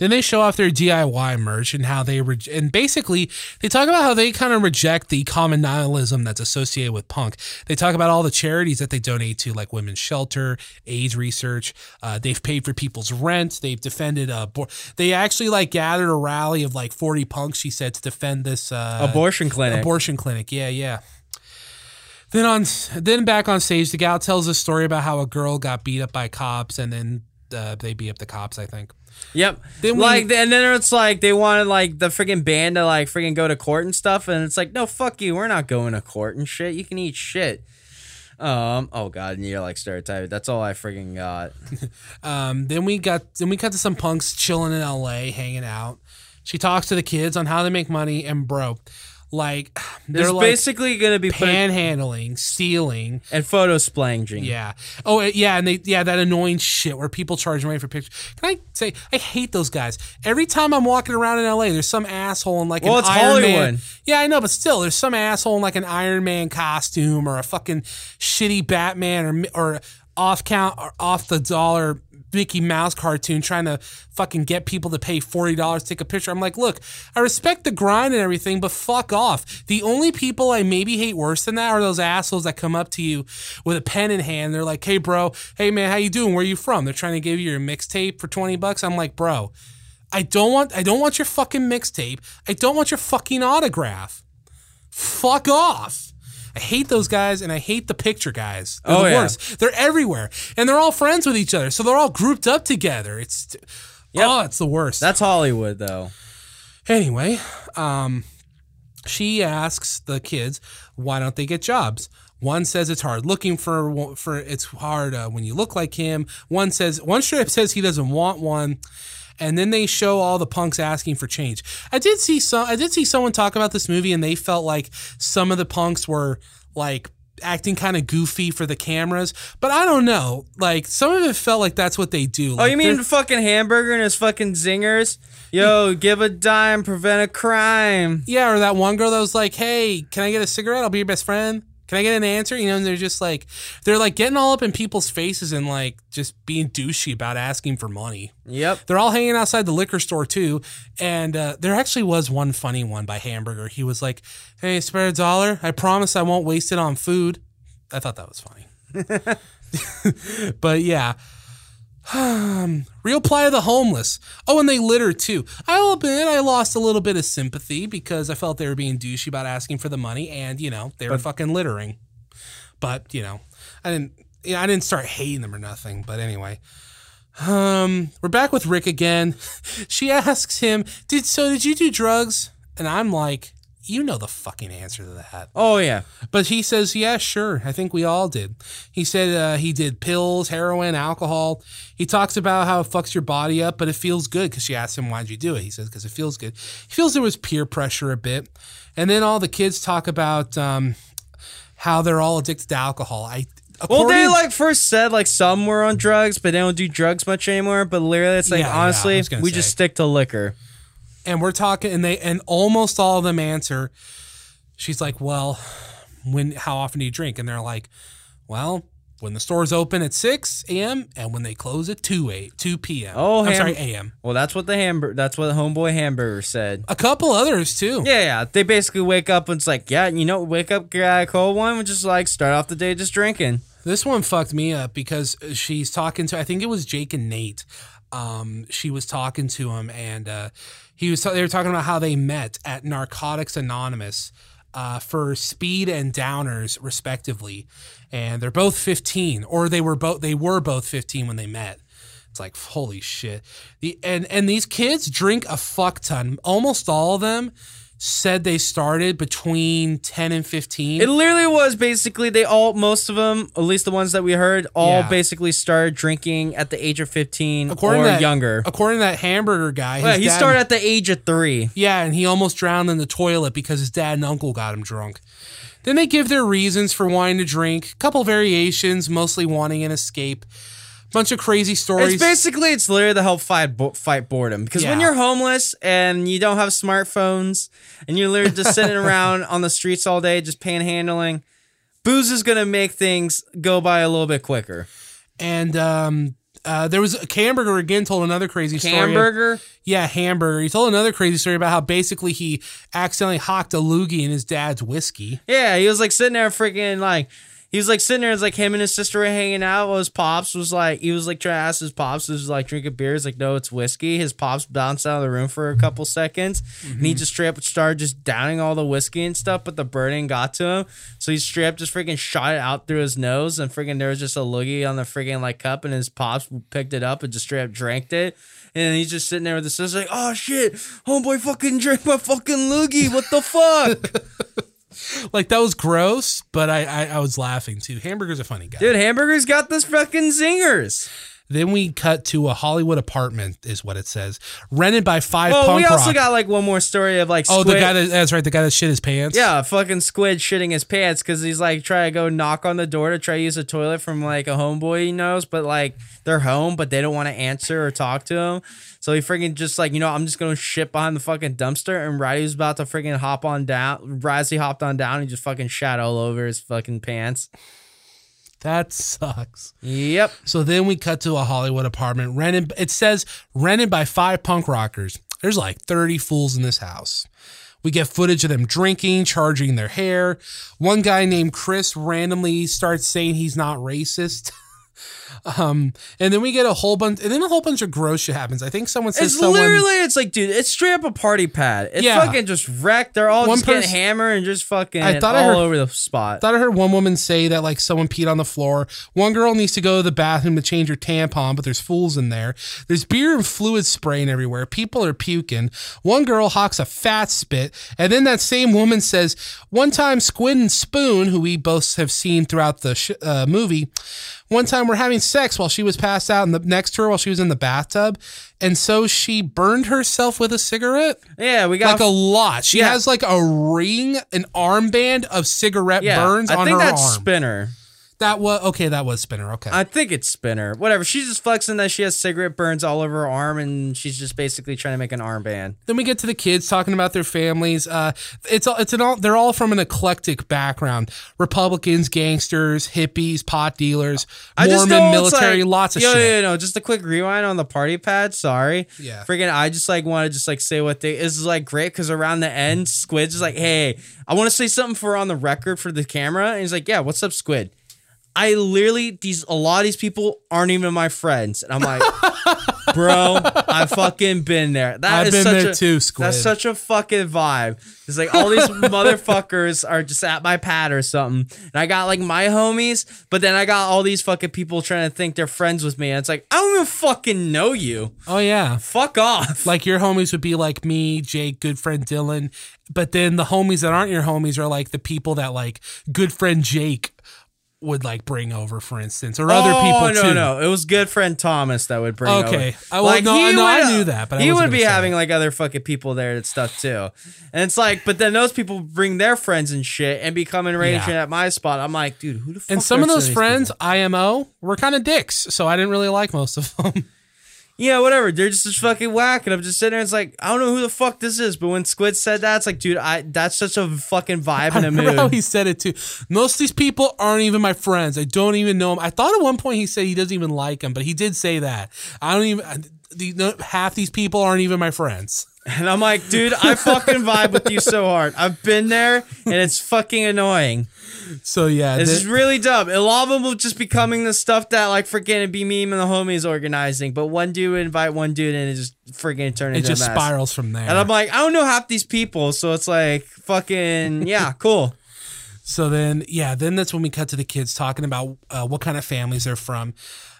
Then they show off their DIY merch and how they and basically they talk about how they kind of reject the common nihilism that's associated with punk. They talk about all the charities that they donate to, like Women's Shelter, AIDS Research. They've paid for people's rent. They've defended they actually like gathered a rally of like 40 punks, she said, to defend this abortion clinic. Yeah, yeah. Then back on stage, the gal tells a story about how a girl got beat up by cops, and then they beat up the cops, I think. Yep. And then it's like they wanted like the friggin' band to like friggin' go to court and stuff, and it's like, no, fuck you, we're not going to court and shit. You can eat shit. Oh god, and you're like stereotyped. That's all I friggin' got. Then we got to some punks chilling in LA, hanging out. She talks to the kids on how they make money, and bro, like they're like basically gonna be panhandling, stealing, and photo splanging. Yeah. Oh yeah, and that annoying shit where people charge money for pictures. Can I say I hate those guys? Every time I'm walking around in LA, there's some asshole in like an Iron Man. Yeah, I know, but still, there's some asshole in like an Iron Man costume or a fucking shitty Batman or off the dollar Mickey Mouse cartoon trying to fucking get people to pay $40 to take a picture. I'm like, look, I respect the grind and everything, but fuck off. The only people I maybe hate worse than that are those assholes that come up to you with a pen in hand. They're like, hey, bro, hey, man, how you doing? Where you from? They're trying to give you your mixtape for $20. I'm like, bro, I don't want your fucking mixtape. I don't want your fucking autograph. Fuck off. I hate those guys, and I hate the picture guys. They're the worst. Yeah. They're everywhere, and they're all friends with each other, so they're all grouped up together. It's the worst. That's Hollywood, though. Anyway, she asks the kids, why don't they get jobs? One says it's hard looking for it's hard when you look like him. One says he doesn't want one. And then they show all the punks asking for change. I did see someone talk about this movie, and they felt like some of the punks were like acting kind of goofy for the cameras, but I don't know. Like some of it felt like that's what they do. Like, oh, you mean fucking Hamburger and his fucking zingers? Yo, give a dime, prevent a crime. Yeah, or that one girl that was like, "Hey, can I get a cigarette? I'll be your best friend. Can I get an answer?" You know, and they're just like, they're like getting all up in people's faces and like just being douchey about asking for money. Yep. They're all hanging outside the liquor store too. And there actually was one funny one by Hamburger. He was like, hey, spare a dollar. I promise I won't waste it on food. I thought that was funny. But yeah. Real plight of the homeless. Oh, and they litter too. I'll admit I lost a little bit of sympathy because I felt they were being douchey about asking for the money, and you know they were fucking littering. But you know, I didn't start hating them or nothing. But anyway, we're back with Rick again. She asks him, "Did you do drugs?" And I'm like, you know the fucking answer to that. Oh, yeah. But he says, yeah, sure. I think we all did. He said he did pills, heroin, alcohol. He talks about how it fucks your body up, but it feels good because she asks him, why'd you do it? He says, because it feels good. He feels there was peer pressure a bit. And then all the kids talk about how they're all addicted to alcohol. They like first said like some were on drugs, but they don't do drugs much anymore. But literally, it's like, honestly, we just stick to liquor. And we're talking, and almost all of them answer. She's like, "Well, how often do you drink?" And they're like, "Well, when the stores open at 6 a.m. and when they close at 2 p.m. Oh, I'm sorry, a.m. Well, that's what the homeboy Hamburger said. A couple others too. Yeah, they basically wake up and it's like, yeah, you know, wake up, get a cold one, and just like start off the day just drinking. This one fucked me up because she's talking to, I think it was Jake and Nate. She was talking to him, and they were talking about how they met at Narcotics Anonymous. For speed and downers, respectively, and they're both 15, or they were both 15 when they met. It's like, holy shit. And these kids drink a fuck ton. Almost all of them said they started between 10 and 15. It literally was basically most of them, at least the ones that we heard, basically started drinking at the age of 15 younger. According to that Hamburger guy. Yeah, he started at the age of 3. Yeah, and he almost drowned in the toilet because his dad and uncle got him drunk. Then they give their reasons for wanting to drink. A couple variations, mostly wanting an escape. Bunch of crazy stories. It's literally to help fight boredom. Because when you're homeless and you don't have smartphones and you're literally just sitting around on the streets all day just panhandling, booze is going to make things go by a little bit quicker. And there was Hamburger again told another crazy story. Hamburger? Yeah, Hamburger. He told another crazy story about how basically he accidentally hocked a loogie in his dad's whiskey. Yeah, he was like sitting there freaking like... He was like sitting there, it's like him and his sister were hanging out while his pops was like, he was like trying to ask his pops, he was like drinking beer. He's like, no, it's whiskey. His pops bounced out of the room for a couple seconds and he just straight up started just downing all the whiskey and stuff, but the burning got to him. So he straight up just freaking shot it out through his nose and freaking there was just a loogie on the freaking like cup and his pops picked it up and just straight up drank it. And he's just sitting there with his sister like, oh shit, homeboy fucking drank my fucking loogie. What the fuck? Like, that was gross, but I was laughing, too. Hamburger's a funny guy. Dude, Hamburger's got this fucking zingers. Then we cut to a Hollywood apartment, is what it says. Rented by 5 punk rock. Well, we also got, like, one more story of, like, Squid. Oh, that's right, the guy that shit his pants? Yeah, fucking Squid shitting his pants because he's, like, trying to go knock on the door to try to use a toilet from, like, a homeboy he knows, but, like, they're home, but they don't want to answer or talk to him. So he freaking just like, you know, I'm just going to shit behind the fucking dumpster. And Riley was about to freaking hop on down. Riley hopped on down. He just fucking shat all over his fucking pants. That sucks. Yep. So then we cut to a Hollywood apartment rented. It says rented by 5 punk rockers. There's like 30 fools in this house. We get footage of them drinking, charging their hair. One guy named Chris randomly starts saying he's not racist. And then we get a whole bunch of gross shit happens. I think someone says it's like, dude, it's straight up a party pad. It's fucking just wrecked. They're all getting hammered and just fucking over the spot. I thought I heard one woman say that like someone peed on the floor. One girl needs to go to the bathroom to change her tampon, but there's fools in there. There's beer and fluid spraying everywhere. People are puking. One girl hawks a fat spit. And then that same woman says, one time Squid and Spoon, who we both have seen throughout the movie, one time we're having sex while she was passed out next to her while she was in the bathtub. And so she burned herself with a cigarette. Yeah, we got... Like a lot. She has like a ring, an armband of cigarette burns on her arm. I think that's Spinner. That was Spinner. Okay. I think it's Spinner. Whatever. She's just flexing that she has cigarette burns all over her arm, and she's just basically trying to make an armband. Then we get to the kids talking about their families. They're all from an eclectic background: Republicans, gangsters, hippies, pot dealers, Mormon, military, like, lots of shit. No. Just a quick rewind on the party pad. Sorry. Yeah. Freaking. I just like want to just like say what this is like great because around the end, Squid's is like, hey, I want to say something for on the record for the camera, and he's like, yeah, what's up, Squid? I literally, a lot of these people aren't even my friends. And I'm like, bro, I've fucking been there. I've been there too, Squid. That's such a fucking vibe. It's like all these motherfuckers are just at my pad or something. And I got like my homies, but then I got all these fucking people trying to think they're friends with me. And it's like, I don't even fucking know you. Oh, yeah. Fuck off. Like your homies would be like me, Jake, good friend Dylan. But then the homies that aren't your homies are like the people that like good friend Jake would like bring over, for instance, or other people too. No. It was good friend Thomas that would bring over. Okay. I knew that, but he would be having like other fucking people there and stuff too. And it's like, but then those people bring their friends and shit and be coming raging at my spot. I'm like, dude, who the fuck? And some of those friends, IMO, were kind of dicks, so I didn't really like most of them. yeah, whatever. They're just fucking whack. And I'm just sitting there. It's like, I don't know who the fuck this is. But when Squid said that, it's like, dude, that's such a fucking vibe in a mood. I remember how he said it too. Most of these people aren't even my friends. I don't even know them. I thought at one point he said he doesn't even like them, but he did say that. I don't even, half these people aren't even my friends. And I'm like, dude, I fucking vibe with you so hard. I've been there, and it's fucking annoying. So, yeah. This is really dumb. A lot of them will just be coming the stuff that, like, freaking it'd be me and the homies organizing. But one dude would invite one dude, and it just freaking turned into a mess. It just spirals from there. And I'm like, I don't know half these people, so it's like, fucking, yeah, cool. So then, yeah, then that's when we cut to the kids talking about what kind of families they're from.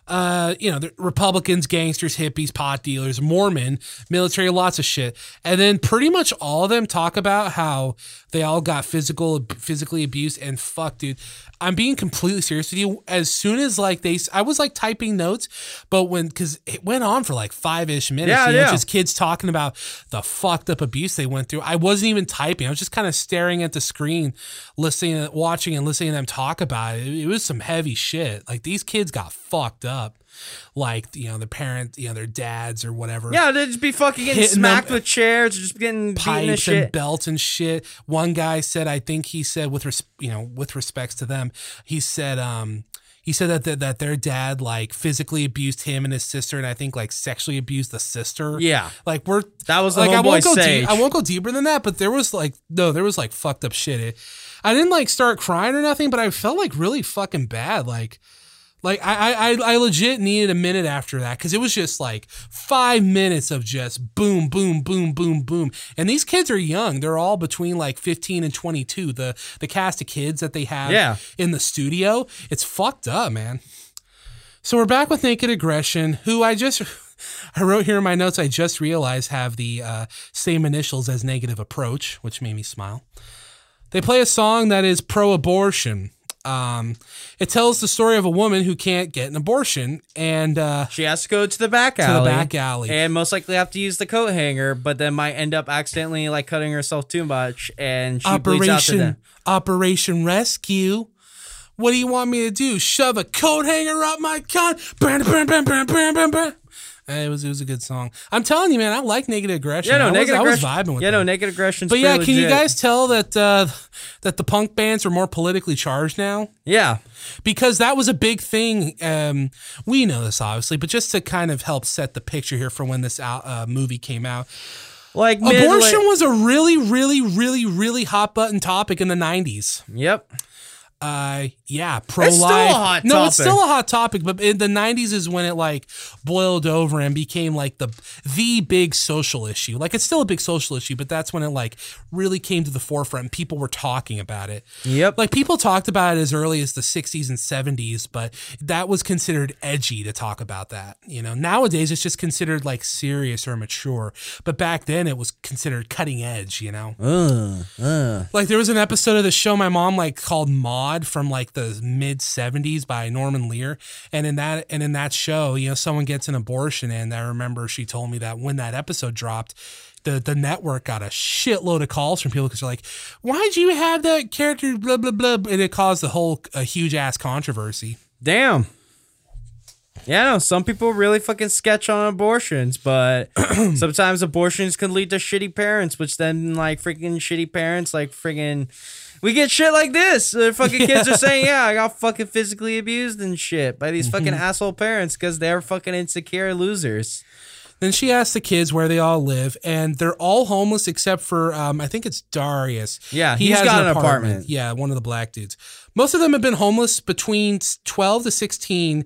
You know, Republicans, gangsters, hippies, pot dealers, Mormon, military, lots of shit. And then pretty much all of them talk about how they all got physically abused. And fuck, dude, I'm being completely serious with you. As soon as like I was like typing notes, but because it went on for like 5-ish minutes, know, just kids talking about the fucked up abuse they went through. I wasn't even typing. I was just kind of staring at the screen, watching and listening to them talk about it. It was some heavy shit. Like these kids got fucked up. Like, you know, the parents, you know, their dads or whatever. Yeah, they'd just be fucking getting smacked with chairs, just getting beaten and shit. Belts and shit. One guy said, I think he said with respects to them, he said that their dad like physically abused him and his sister, and I think like sexually abused the sister. Yeah, like that was like I won't go deeper than that, but there was fucked up shit. I didn't like start crying or nothing, but I felt like really fucking bad, like. Like, I legit needed a minute after that because it was just like 5 minutes of just boom, boom, boom, boom, boom. And these kids are young. They're all between like 15 and 22. The cast of kids that they have in the studio, it's fucked up, man. So we're back with Naked Aggression, who I wrote here in my notes, I just realized have the same initials as Negative Approach, which made me smile. They play a song that is pro-abortion. It tells the story of a woman who can't get an abortion, and she has to go to the back alley. And most likely have to use the coat hanger, but then might end up accidentally like cutting herself too much, and she bleeds out to them. Operation Rescue. What do you want me to do? Shove a coat hanger up my cunt? It was a good song. I'm telling you, man, I like Naked Aggression. Yeah, no, I was vibing with them. Naked Aggression's pretty legit. But yeah, can you guys tell that the punk bands are more politically charged now? Yeah. Because that was a big thing. We know this, obviously, but just to kind of help set the picture here for when this movie came out. Like abortion was a really, really, really, really hot button topic in the 90s. Yep. Pro-life. It's still a hot topic. No, it's still a hot topic, but in the 90s is when it like boiled over and became like the big social issue. Like it's still a big social issue, but that's when it like really came to the forefront and people were talking about it. Yep. Like people talked about it as early as the 60s and 70s, but that was considered edgy to talk about that. You know, nowadays it's just considered like serious or mature, but back then it was considered cutting edge, you know? Like there was an episode of the show my mom like called Mod from like the mid 70s by Norman Lear, and in that show, you know, someone gets an abortion, and I remember she told me that when that episode dropped, the network got a shitload of calls from people because they're like, why'd you have that character blah blah blah, and it caused the whole huge ass controversy. Damn. Yeah, no, some people really fucking sketch on abortions, but sometimes abortions can lead to shitty parents, which then like freaking shitty parents like freaking. We get shit like this. The fucking kids are saying, yeah, I got fucking physically abused and shit by these fucking asshole parents because they're fucking insecure losers. Then she asked the kids where they all live, and they're all homeless except for, I think it's Darius. Yeah, he's got an apartment. Yeah, one of the black dudes. Most of them have been homeless between 12 to 16,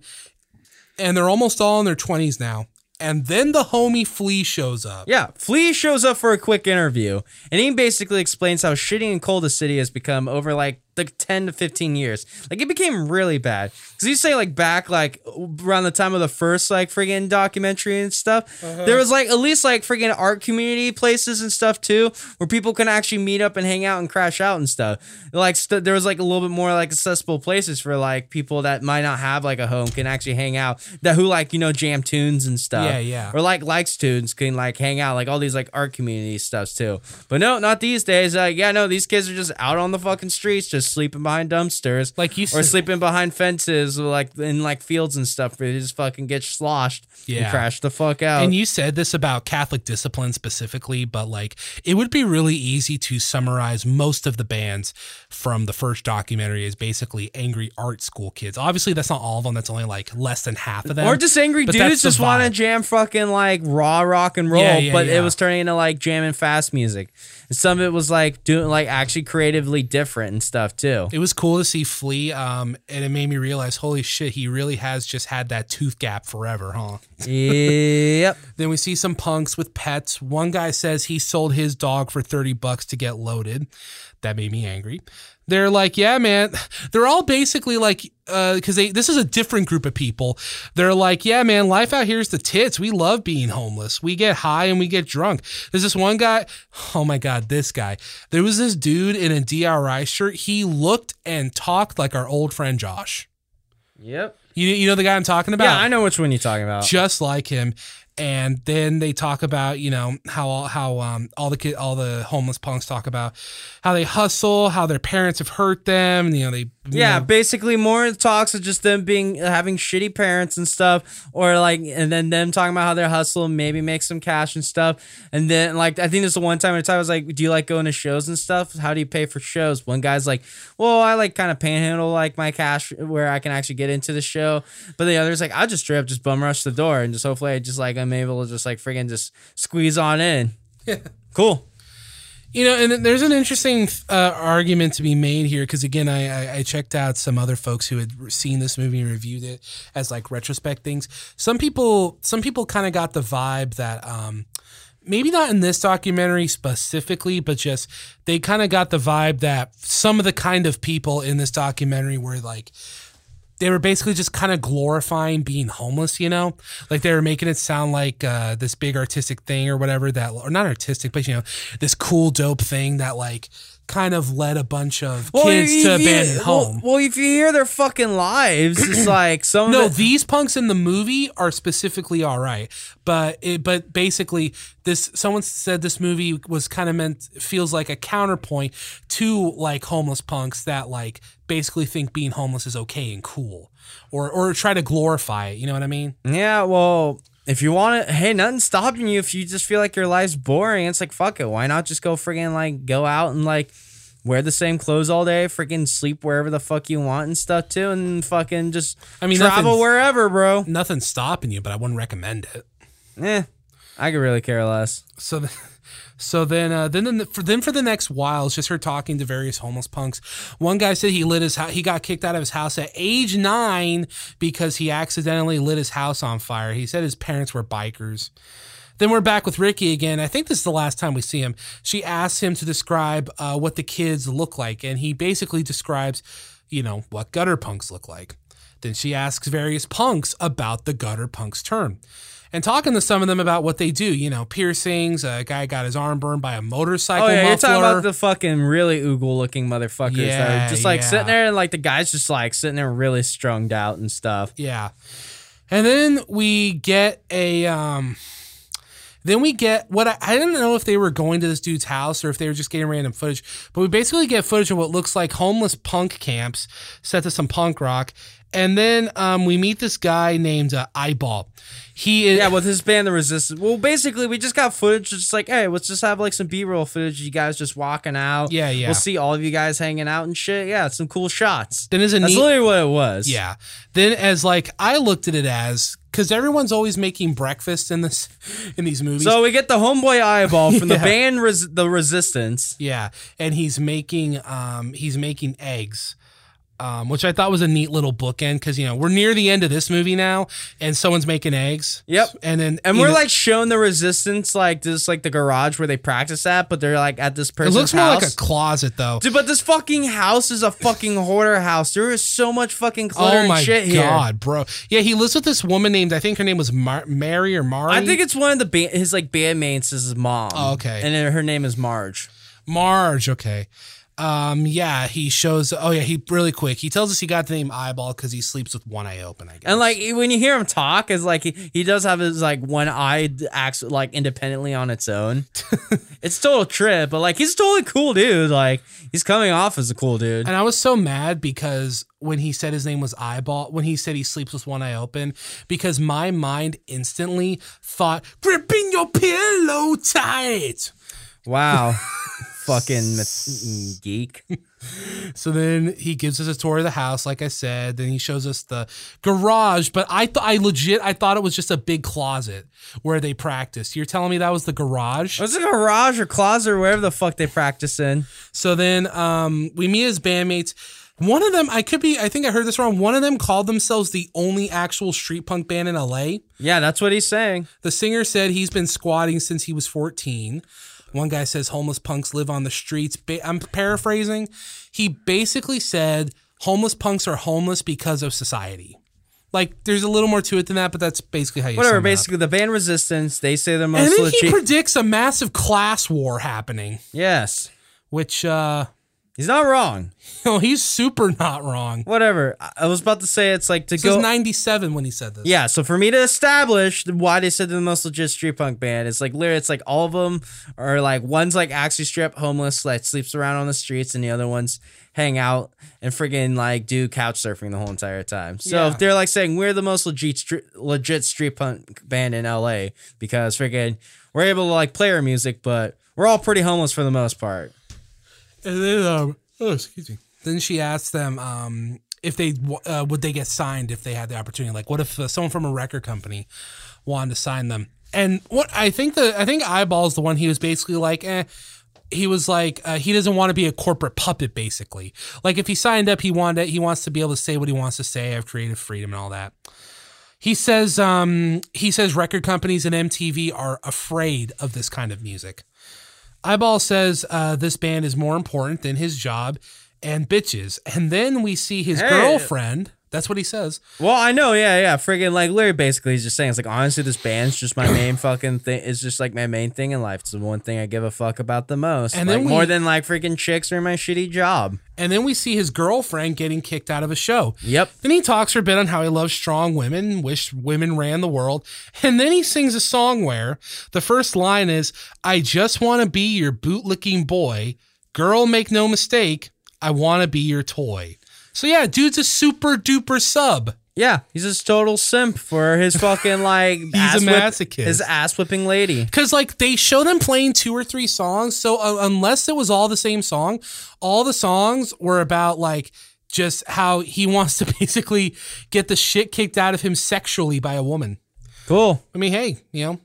and they're almost all in their 20s now. And then the homie Flea shows up. Yeah, Flea shows up for a quick interview. And he basically explains how shitty and cold the city has become over like the 10 to 15 years. Like it became really bad. Because you say like back like around the time of the first like friggin' documentary and stuff. Uh-huh. There was like at least like friggin' art community places and stuff too. Where people can actually meet up and hang out and crash out and stuff. Like there was like a little bit more like accessible places for like people that might not have like a home can actually hang out. That who like, you know, jam tunes and stuff. Yeah, yeah. Or like likes tunes can like hang out. Like all these like art community stuffs too. But no, not these days. These kids are just out on the fucking streets just just sleeping behind dumpsters, like you said, or sleeping behind fences, or like in like fields and stuff, where you just fucking get sloshed and crash the fuck out. And you said this about Catholic discipline specifically, but like it would be really easy to summarize most of the bans from the first documentary as basically angry art school kids. Obviously, that's not all of them. That's only like less than half of them. Or just angry dudes just want to jam fucking like raw rock and roll, but it was turning into like jamming fast music. And some of it was like doing like actually creatively different and stuff too. It was cool to see Flea, and it made me realize, holy shit, he really has just had that tooth gap forever, huh? Yep. Then we see some punks with pets. One guy says he sold his dog for $30 to get loaded. That made me angry. They're like, yeah, man. They're all basically like, because this is a different group of people. They're like, yeah, man, life out here is the tits. We love being homeless. We get high and we get drunk. There's this one guy. Oh, my God, this guy. There was this dude in a DRI shirt. He looked and talked like our old friend Josh. Yep. You know the guy I'm talking about? Yeah, I know which one you're talking about. Just like him. And then they talk about, you know, how all the homeless punks talk about how they hustle, how their parents have hurt them, and, you know, basically more talks of just them having shitty parents and stuff, or like, and then them talking about how they're hustling, maybe make some cash and stuff. And then like, I think this is the one time I was like, do you like going to shows and stuff? How do you pay for shows? One guy's like, well, I like kind of panhandle like my cash where I can actually get into the show. But the other's like, I'll just straight up just bum rush the door and just hopefully I just like, I'm able to just like friggin' just squeeze on in. Yeah. Cool. You know, and there's an interesting argument to be made here because, again, I checked out some other folks who had seen this movie and reviewed it as like retrospect things. Some people kind of got the vibe that maybe not in this documentary specifically, but just they kind of got the vibe that some of the kind of people in this documentary were like, they were basically just kind of glorifying being homeless, you know, like they were making it sound like this big artistic thing or whatever that, or not artistic, but, you know, this cool, dope thing that like kind of led a bunch of kids to abandon home. Well, if you hear their fucking lives, it's like some of these punks in the movie are specifically all right. But basically someone said this movie was kind of feels like a counterpoint to like homeless punks that like, basically think being homeless is okay and cool, or try to glorify it. You know what I mean? Yeah, well, if you want to, hey, nothing's stopping you. If you just feel like your life's boring, it's like, fuck it. Why not just go friggin' like go out and like wear the same clothes all day, freaking sleep wherever the fuck you want and stuff too, and fucking just travel wherever, bro. Nothing's stopping you, but I wouldn't recommend it. I could really care less. So then for the next while, it's just her talking to various homeless punks. One guy said he got kicked out of his house at age 9 because he accidentally lit his house on fire. He said his parents were bikers. Then we're back with Ricky again. I think this is the last time we see him. She asks him to describe what the kids look like, and he basically describes, you know, what gutter punks look like. Then she asks various punks about the gutter punks term. And talking to some of them about what they do, you know, piercings. A guy got his arm burned by a motorcycle muffler. You're talking about the fucking really oogle-looking motherfuckers that are just like sitting there, and like the guy's just like sitting there really strung out and stuff. Yeah. And then we get what I didn't know if they were going to this dude's house or if they were just getting random footage, but we basically get footage of what looks like homeless punk camps set to some punk rock. And then we meet this guy named Eyeball. With his band, The Resistance. Well, basically, we just got footage. Just like, hey, let's just have like some B-roll footage. You guys just walking out. Yeah. We'll see all of you guys hanging out and shit. Yeah, some cool shots. That's literally what it was. Yeah. Then as like I looked at it as, because everyone's always making breakfast in these movies. So we get the homeboy Eyeball from the band The Resistance. Yeah, and he's making eggs. Which I thought was a neat little bookend because, you know, we're near the end of this movie now and someone's making eggs. Yep. And we're like shown the Resistance, like this, like the garage where they practice at, but they're like at this person's house. It looks more like a closet though. Dude, but this fucking house is a fucking hoarder house. There is so much fucking clutter and shit here. Oh my God, bro. Yeah, he lives with this woman named, I think her name was Mary or Mari. I think it's one of the his bandmates is his mom. Oh, okay. And then her name is Marge. Okay. Yeah, he shows. Oh yeah, he really quick. He tells us he got the name Eyeball because he sleeps with one eye open. I guess. And like when you hear him talk, is like he does have his like one eye acts like independently on its own. It's total trip, but like he's a totally cool dude. Like he's coming off as a cool dude. And I was so mad because when he said his name was Eyeball, when he said he sleeps with one eye open, because my mind instantly thought gripping your pillow tight. Wow. Fucking geek. So then he gives us a tour of the house, like I said. Then he shows us the garage, but I thought it was just a big closet where they practiced. You're telling me that was the garage? It was a garage or closet or wherever the fuck they practice in. So then we meet his bandmates. One of them, I think I heard this wrong. One of them called themselves the only actual street punk band in LA. Yeah, that's what he's saying. The singer said he's been squatting since he was 14. One guy says homeless punks live on the streets. I'm paraphrasing. He basically said homeless punks are homeless because of society. Like, there's a little more to it than that, but that's basically how you whatever, basically, the band Resistance, they say they're most legit. And then he predicts a massive class war happening. Yes. Which, he's not wrong. No, he's super not wrong. Whatever. I was about to say it's like to this go. This was 97 when he said this. Yeah, so for me to establish why they said they're the most legit street punk band, it's like literally, it's like all of them are like one's like actually strip homeless, like sleeps around on the streets, and the other ones hang out and friggin' like do couch surfing the whole entire time. So if they're like saying we're the most legit street punk band in LA because friggin' we're able to like play our music, but we're all pretty homeless for the most part. And then, excuse me. Then she asked them if they would they get signed if they had the opportunity. Like, what if someone from a record company wanted to sign them? And what I think Eyeball's the one. He was basically like, He was like, he doesn't want to be a corporate puppet. Basically, like if he signed up, he wants to be able to say what he wants to say, have creative freedom, and all that. He says record companies and MTV are afraid of this kind of music. Eyeball says this band is more important than his job and bitches. And then we see his girlfriend. That's what he says. Well, I know. Yeah. Friggin' like Larry basically is just saying, it's like, honestly, this band's just my main fucking thing. It's just like my main thing in life. It's the one thing I give a fuck about the most. And like, then more than like freaking chicks or my shitty job. And then we see his girlfriend getting kicked out of a show. Yep. Then he talks for a bit on how he loves strong women, wish women ran the world. And then he sings a song where the first line is, I just want to be your bootlicking boy. Girl, make no mistake. I want to be your toy. So, yeah, dude's a super duper sub. Yeah, he's a total simp for his fucking, like, he's ass a masochist. His ass whipping lady. Because, like, they show them playing 2 or 3 songs. So, unless it was all the same song, all the songs were about, like, just how he wants to basically get the shit kicked out of him sexually by a woman. Cool. I mean, hey, you know,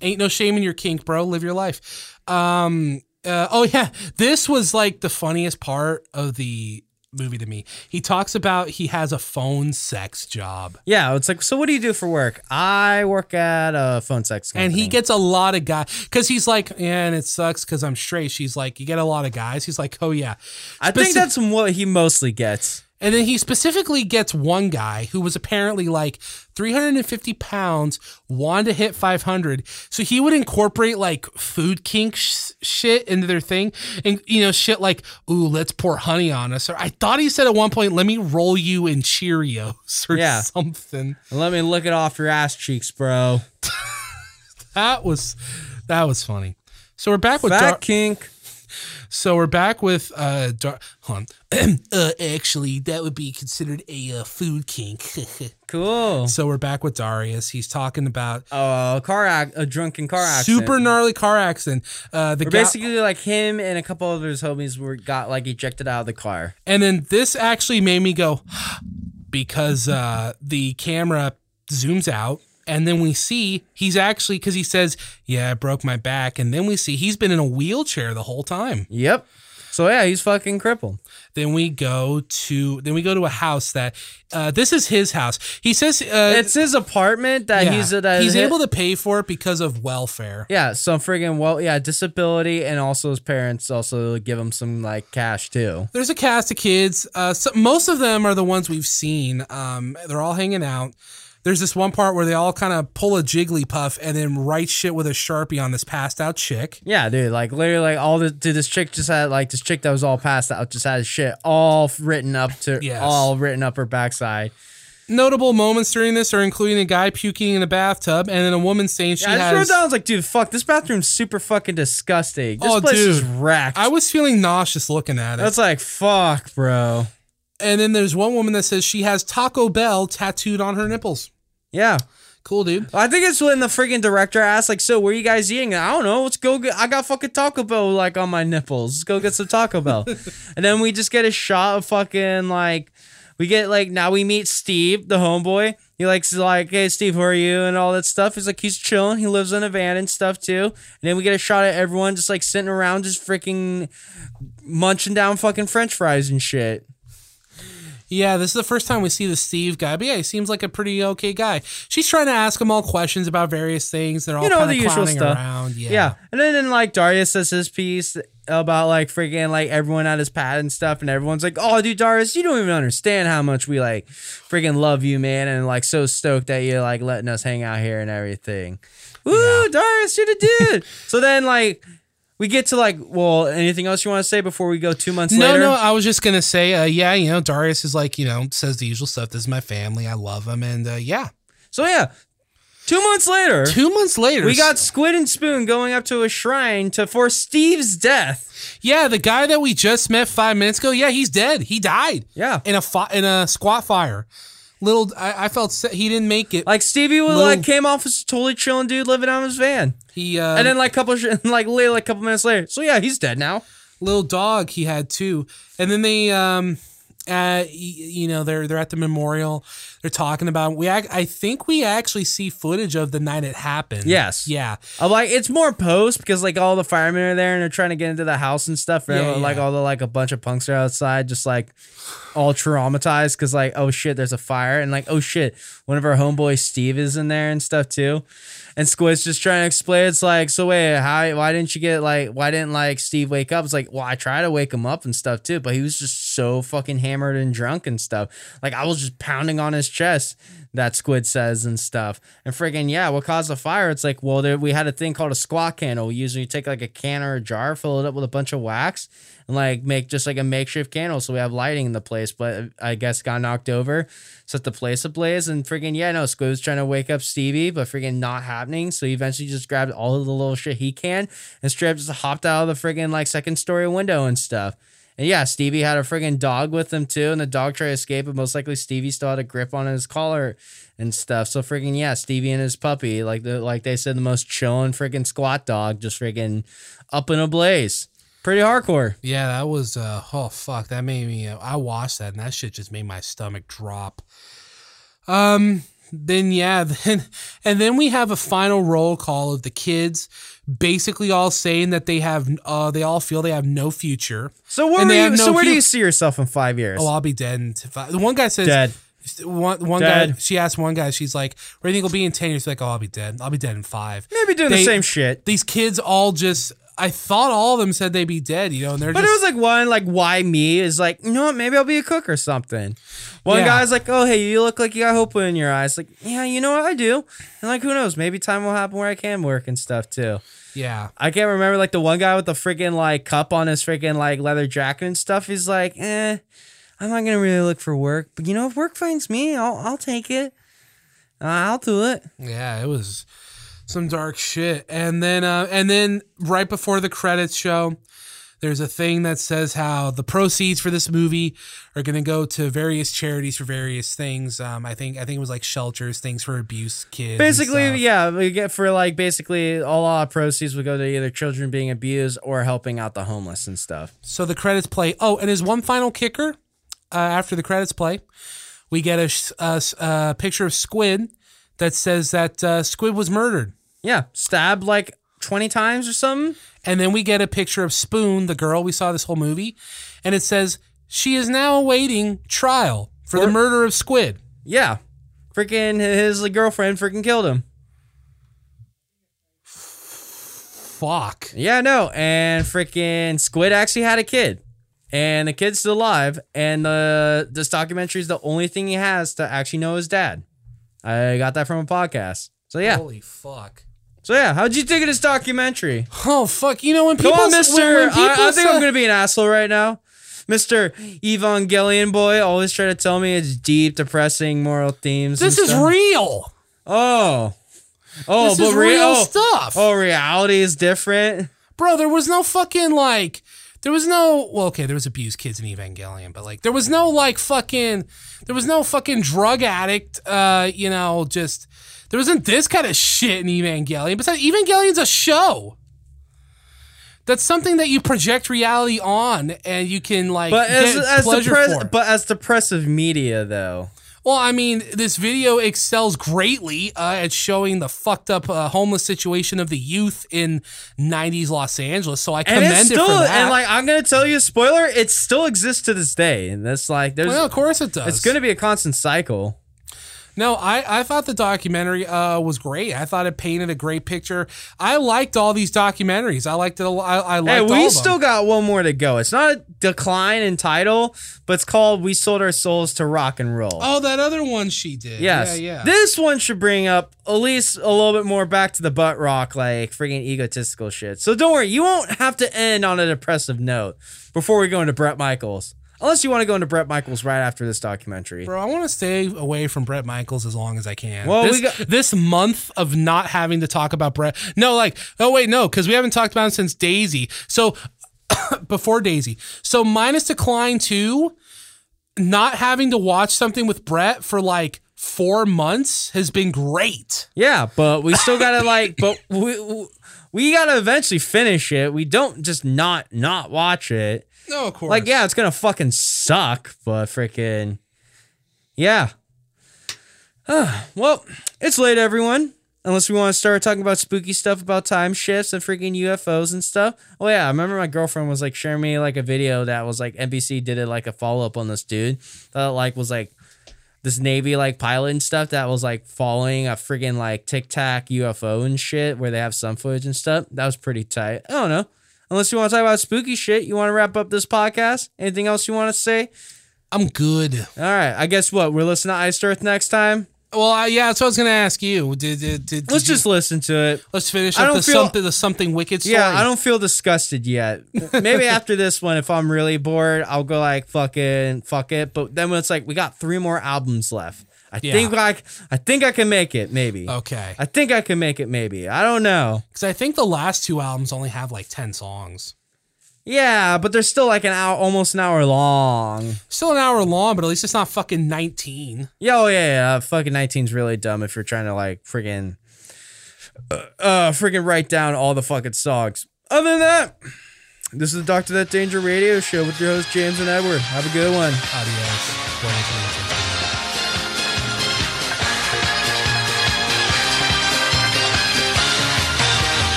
ain't no shame in your kink, bro. Live your life. Oh, yeah. This was, like, the funniest part of the movie to me. He talks about he has a phone sex job. Yeah, it's like, so what do you do for work? I work at a phone sex company. And he gets a lot of guys because he's like, yeah, and it sucks because I'm straight. She's like, you get a lot of guys. He's like, oh yeah. I think that's what he mostly gets. And then he specifically gets one guy who was apparently like 350 pounds, wanted to hit 500. So he would incorporate like food kink shit into their thing. And, you know, shit like, ooh, let's pour honey on us. Or I thought he said at one point, let me roll you in Cheerios or something. Let me lick it off your ass cheeks, bro. That was funny. So we're back with Fat Kink. So we're back with actually, that would be considered a food kink. Cool. So we're back with Darius. He's talking about a drunken car accident. Super gnarly car accident. Basically like him and a couple of his homies got like ejected out of the car. And then this actually made me go because the camera zooms out. And then we see he's actually, because he says, yeah, I broke my back. And then we see he's been in a wheelchair the whole time. Yep. So, yeah, he's fucking crippled. Then we go to a house that this is his house. He says it's his apartment that he's able to pay for it because of welfare. Yeah. So friggin' disability. And also his parents also give him some like cash, too. There's a cast of kids. Most of them are the ones we've seen. They're all hanging out. There's this one part where they all kind of pull a Jigglypuff and then write shit with a Sharpie on this passed out chick. Yeah, dude. Like, literally, like, all the, dude, this chick just had, like, this chick that was all passed out just had shit all written up to, yes, all written up her backside. Notable moments during this are including a guy puking in a bathtub and then a woman saying she has... I just wrote down, I was like, dude, fuck, this bathroom's super fucking disgusting. This place is wrecked. I was feeling nauseous looking at it. That's like, fuck, bro. And then there's one woman that says she has Taco Bell tattooed on her nipples. Yeah. Cool, dude. I think it's when the freaking director asked, like, so, where are you guys eating? I don't know. Let's go get... I got fucking Taco Bell, like, on my nipples. Let's go get some Taco Bell. And then we just get a shot of fucking, like... We get, like, now we meet Steve, the homeboy. He likes to, like, hey, Steve, who are you? And all that stuff. He's like, he's chilling. He lives in a van and stuff, too. And then we get a shot at everyone just, like, sitting around just freaking munching down fucking French fries and shit. Yeah, this is the first time we see the Steve guy. But, yeah, he seems like a pretty okay guy. She's trying to ask him all questions about various things. They're all, you know, kind of clowning around. Yeah. And then, like, Darius says his piece about, like, freaking, like, everyone at his pad and stuff, and everyone's like, oh, dude, Darius, you don't even understand how much we, like, freaking love you, man, and, like, so stoked that you're, like, letting us hang out here and everything. Woo, yeah. Darius, you're the dude! So then, like, we get to, like, well, anything else you want to say before we go 2 months later? No, I was just going to say, yeah, you know, Darius is, like, you know, says the usual stuff, this is my family, I love him, and, yeah. So, yeah. 2 months later, we got Squid and Spoon going up to a shrine to force Steve's death. Yeah, the guy that we just met 5 minutes ago. Yeah, he's dead. He died. Yeah, in a squat fire. Little, I felt he didn't make it. Like Stevie was like came off as a totally chilling dude living out of his van. He and then like a couple minutes later. So yeah, he's dead now. Little dog he had too, and then they you know, they're at the memorial. They're talking about I think we actually see footage of the night it happened. Yes. Yeah. I'm like, it's more post because like all the firemen are there and they're trying to get into the house and stuff. And like all the like a bunch of punks are outside, just like all traumatized because like, oh shit, there's a fire, and like, oh shit, one of our homeboys Steve is in there and stuff too. And Squid's just trying to explain. It's like, so wait, why didn't Steve wake up? It's like, well, I tried to wake him up and stuff too, but he was just so fucking hammered and drunk and stuff. Like I was just pounding on his chest, that Squid says and stuff. And friggin' yeah, what caused the fire? It's like, well, we had a thing called a squat candle. Usually you take like a can or a jar, fill it up with a bunch of wax, and like make just like a makeshift candle so we have lighting in the place, but I guess got knocked over, set the place ablaze. And friggin' yeah, no, Squid was trying to wake up Stevie, but friggin' not happening. So he eventually just grabbed all of the little shit he can and straight up just hopped out of the friggin' like second story window and stuff. And yeah, Stevie had a friggin' dog with him too, and the dog tried to escape, but most likely Stevie still had a grip on his collar and stuff. So friggin' yeah, Stevie and his puppy, like they said, the most chillin' friggin' squat dog, just friggin' up in a blaze. Pretty hardcore. Yeah, that was, oh fuck, that made me, I watched that and that shit just made my stomach drop. Then we have a final roll call of the kids basically all saying that they have they all feel they have no future. So where do you see yourself in 5 years? Oh, I'll be dead in 5. The one guy says dead. One guy, she asked one guy, she's like, where do you think we'll be in 10 years? She's like, oh, I'll be dead. I'll be dead in 5. Maybe doing the same shit. These kids all just, I thought all of them said they'd be dead, you know, and but it was like one, like, why me? Is like, you know what, maybe I'll be a cook or something. One guy's like, oh, hey, you look like you got hope in your eyes. Like, yeah, you know what, I do. And like, who knows, maybe time will happen where I can work and stuff too. Yeah. I can't remember, like, the one guy with the freaking, like, cup on his freaking, like, leather jacket and stuff. He's like, I'm not going to really look for work. But, you know, if work finds me, I'll take it. I'll do it. Yeah, it was... some dark shit. And then right before the credits show, there's a thing that says how the proceeds for this movie are going to go to various charities for various things. I think it was like shelters, things for abuse kids. Basically, yeah, we get for like basically all our proceeds would go to either children being abused or helping out the homeless and stuff. So the credits play. Oh, and there's one final kicker after the credits play. We get a picture of Squid that says that Squid was murdered. Yeah, stabbed like 20 times or something. And then we get a picture of Spoon, the girl we saw this whole movie, and it says, she is now awaiting trial for the murder of Squid. Yeah. Freaking his girlfriend freaking killed him. Fuck. Yeah, no. And freaking Squid actually had a kid. And the kid's still alive. And this documentary is the only thing he has to actually know his dad. I got that from a podcast. So yeah. Holy fuck. So yeah, how'd you think of this documentary? Oh fuck, you know when people... Come on, Mr. I think I'm gonna be an asshole right now. Mr. Evangelion boy always try to tell me it's deep, depressing, moral themes. This is real. Oh, this is real stuff. Oh, reality is different. Bro, there was no fucking like... There was no... Well, okay, there was abused kids in Evangelion, but like there was no like fucking... There was no fucking drug addict, you know, just... There wasn't this kind of shit in Evangelion. Besides, Evangelion's a show. That's something that you project reality on, and you can like get pleasure for. But as depressive media, though. Well, I mean, this video excels greatly at showing the fucked up homeless situation of the youth in 90s Los Angeles. So I commend it for that. And like, I'm gonna tell you a spoiler: it still exists to this day, and that's like, there's... Well, of course it does. It's gonna be a constant cycle. No, I thought the documentary was great. I thought it painted a great picture. I liked all these documentaries. I liked it. I liked all of them. Hey, we still got one more to go. It's not a decline in title, but it's called "We Sold Our Souls to Rock and Roll." Oh, that other one she did. Yes. Yeah. This one should bring up at least a little bit more back to the butt rock, like freaking egotistical shit. So don't worry, you won't have to end on a depressive note before we go into Brett Michaels. Unless you want to go into Brett Michaels right after this documentary. Bro, I want to stay away from Brett Michaels as long as I can. Well, this month of not having to talk about Brett. No, like, oh, wait, no, because we haven't talked about him since Daisy. So, before Daisy. So, minus Decline 2, not having to watch something with Brett for, like, 4 months has been great. Yeah, but we still got to, like, but we got to eventually finish it. We don't just not watch it. No, of course. Like, yeah, it's going to fucking suck, but freaking, yeah. Well, it's late, everyone. Unless we want to start talking about spooky stuff about time shifts and freaking UFOs and stuff. Oh, yeah, I remember my girlfriend was, like, sharing me, like, a video that was, like, NBC did it, like, a follow-up on this dude that, like, was, like, this Navy, like, pilot and stuff that was, like, following a freaking, like, tic-tac UFO and shit where they have some footage and stuff. That was pretty tight. I don't know. Unless you want to talk about spooky shit, you want to wrap up this podcast? Anything else you want to say? I'm good. All right. I guess what? We're listening to Iced Earth next time? Well, yeah, that's what I was going to ask you. Let's just listen to it. Let's finish up the Something Wicked story. Yeah, I don't feel disgusted yet. Maybe after this one, if I'm really bored, I'll go like, fucking fuck it. But then when it's like, we got 3 more albums left. I think I can make it, maybe. Okay. I think I can make it, maybe. I don't know. Because I think the last 2 albums only have like 10 songs. Yeah, but they're still like almost an hour long. Still an hour long, but at least it's not fucking 19. Yeah, oh yeah. Fucking 19's really dumb if you're trying to like freaking write down all the fucking songs. Other than that, this is the Doctor That Danger Radio Show with your hosts James and Edward. Have a good one. Adios.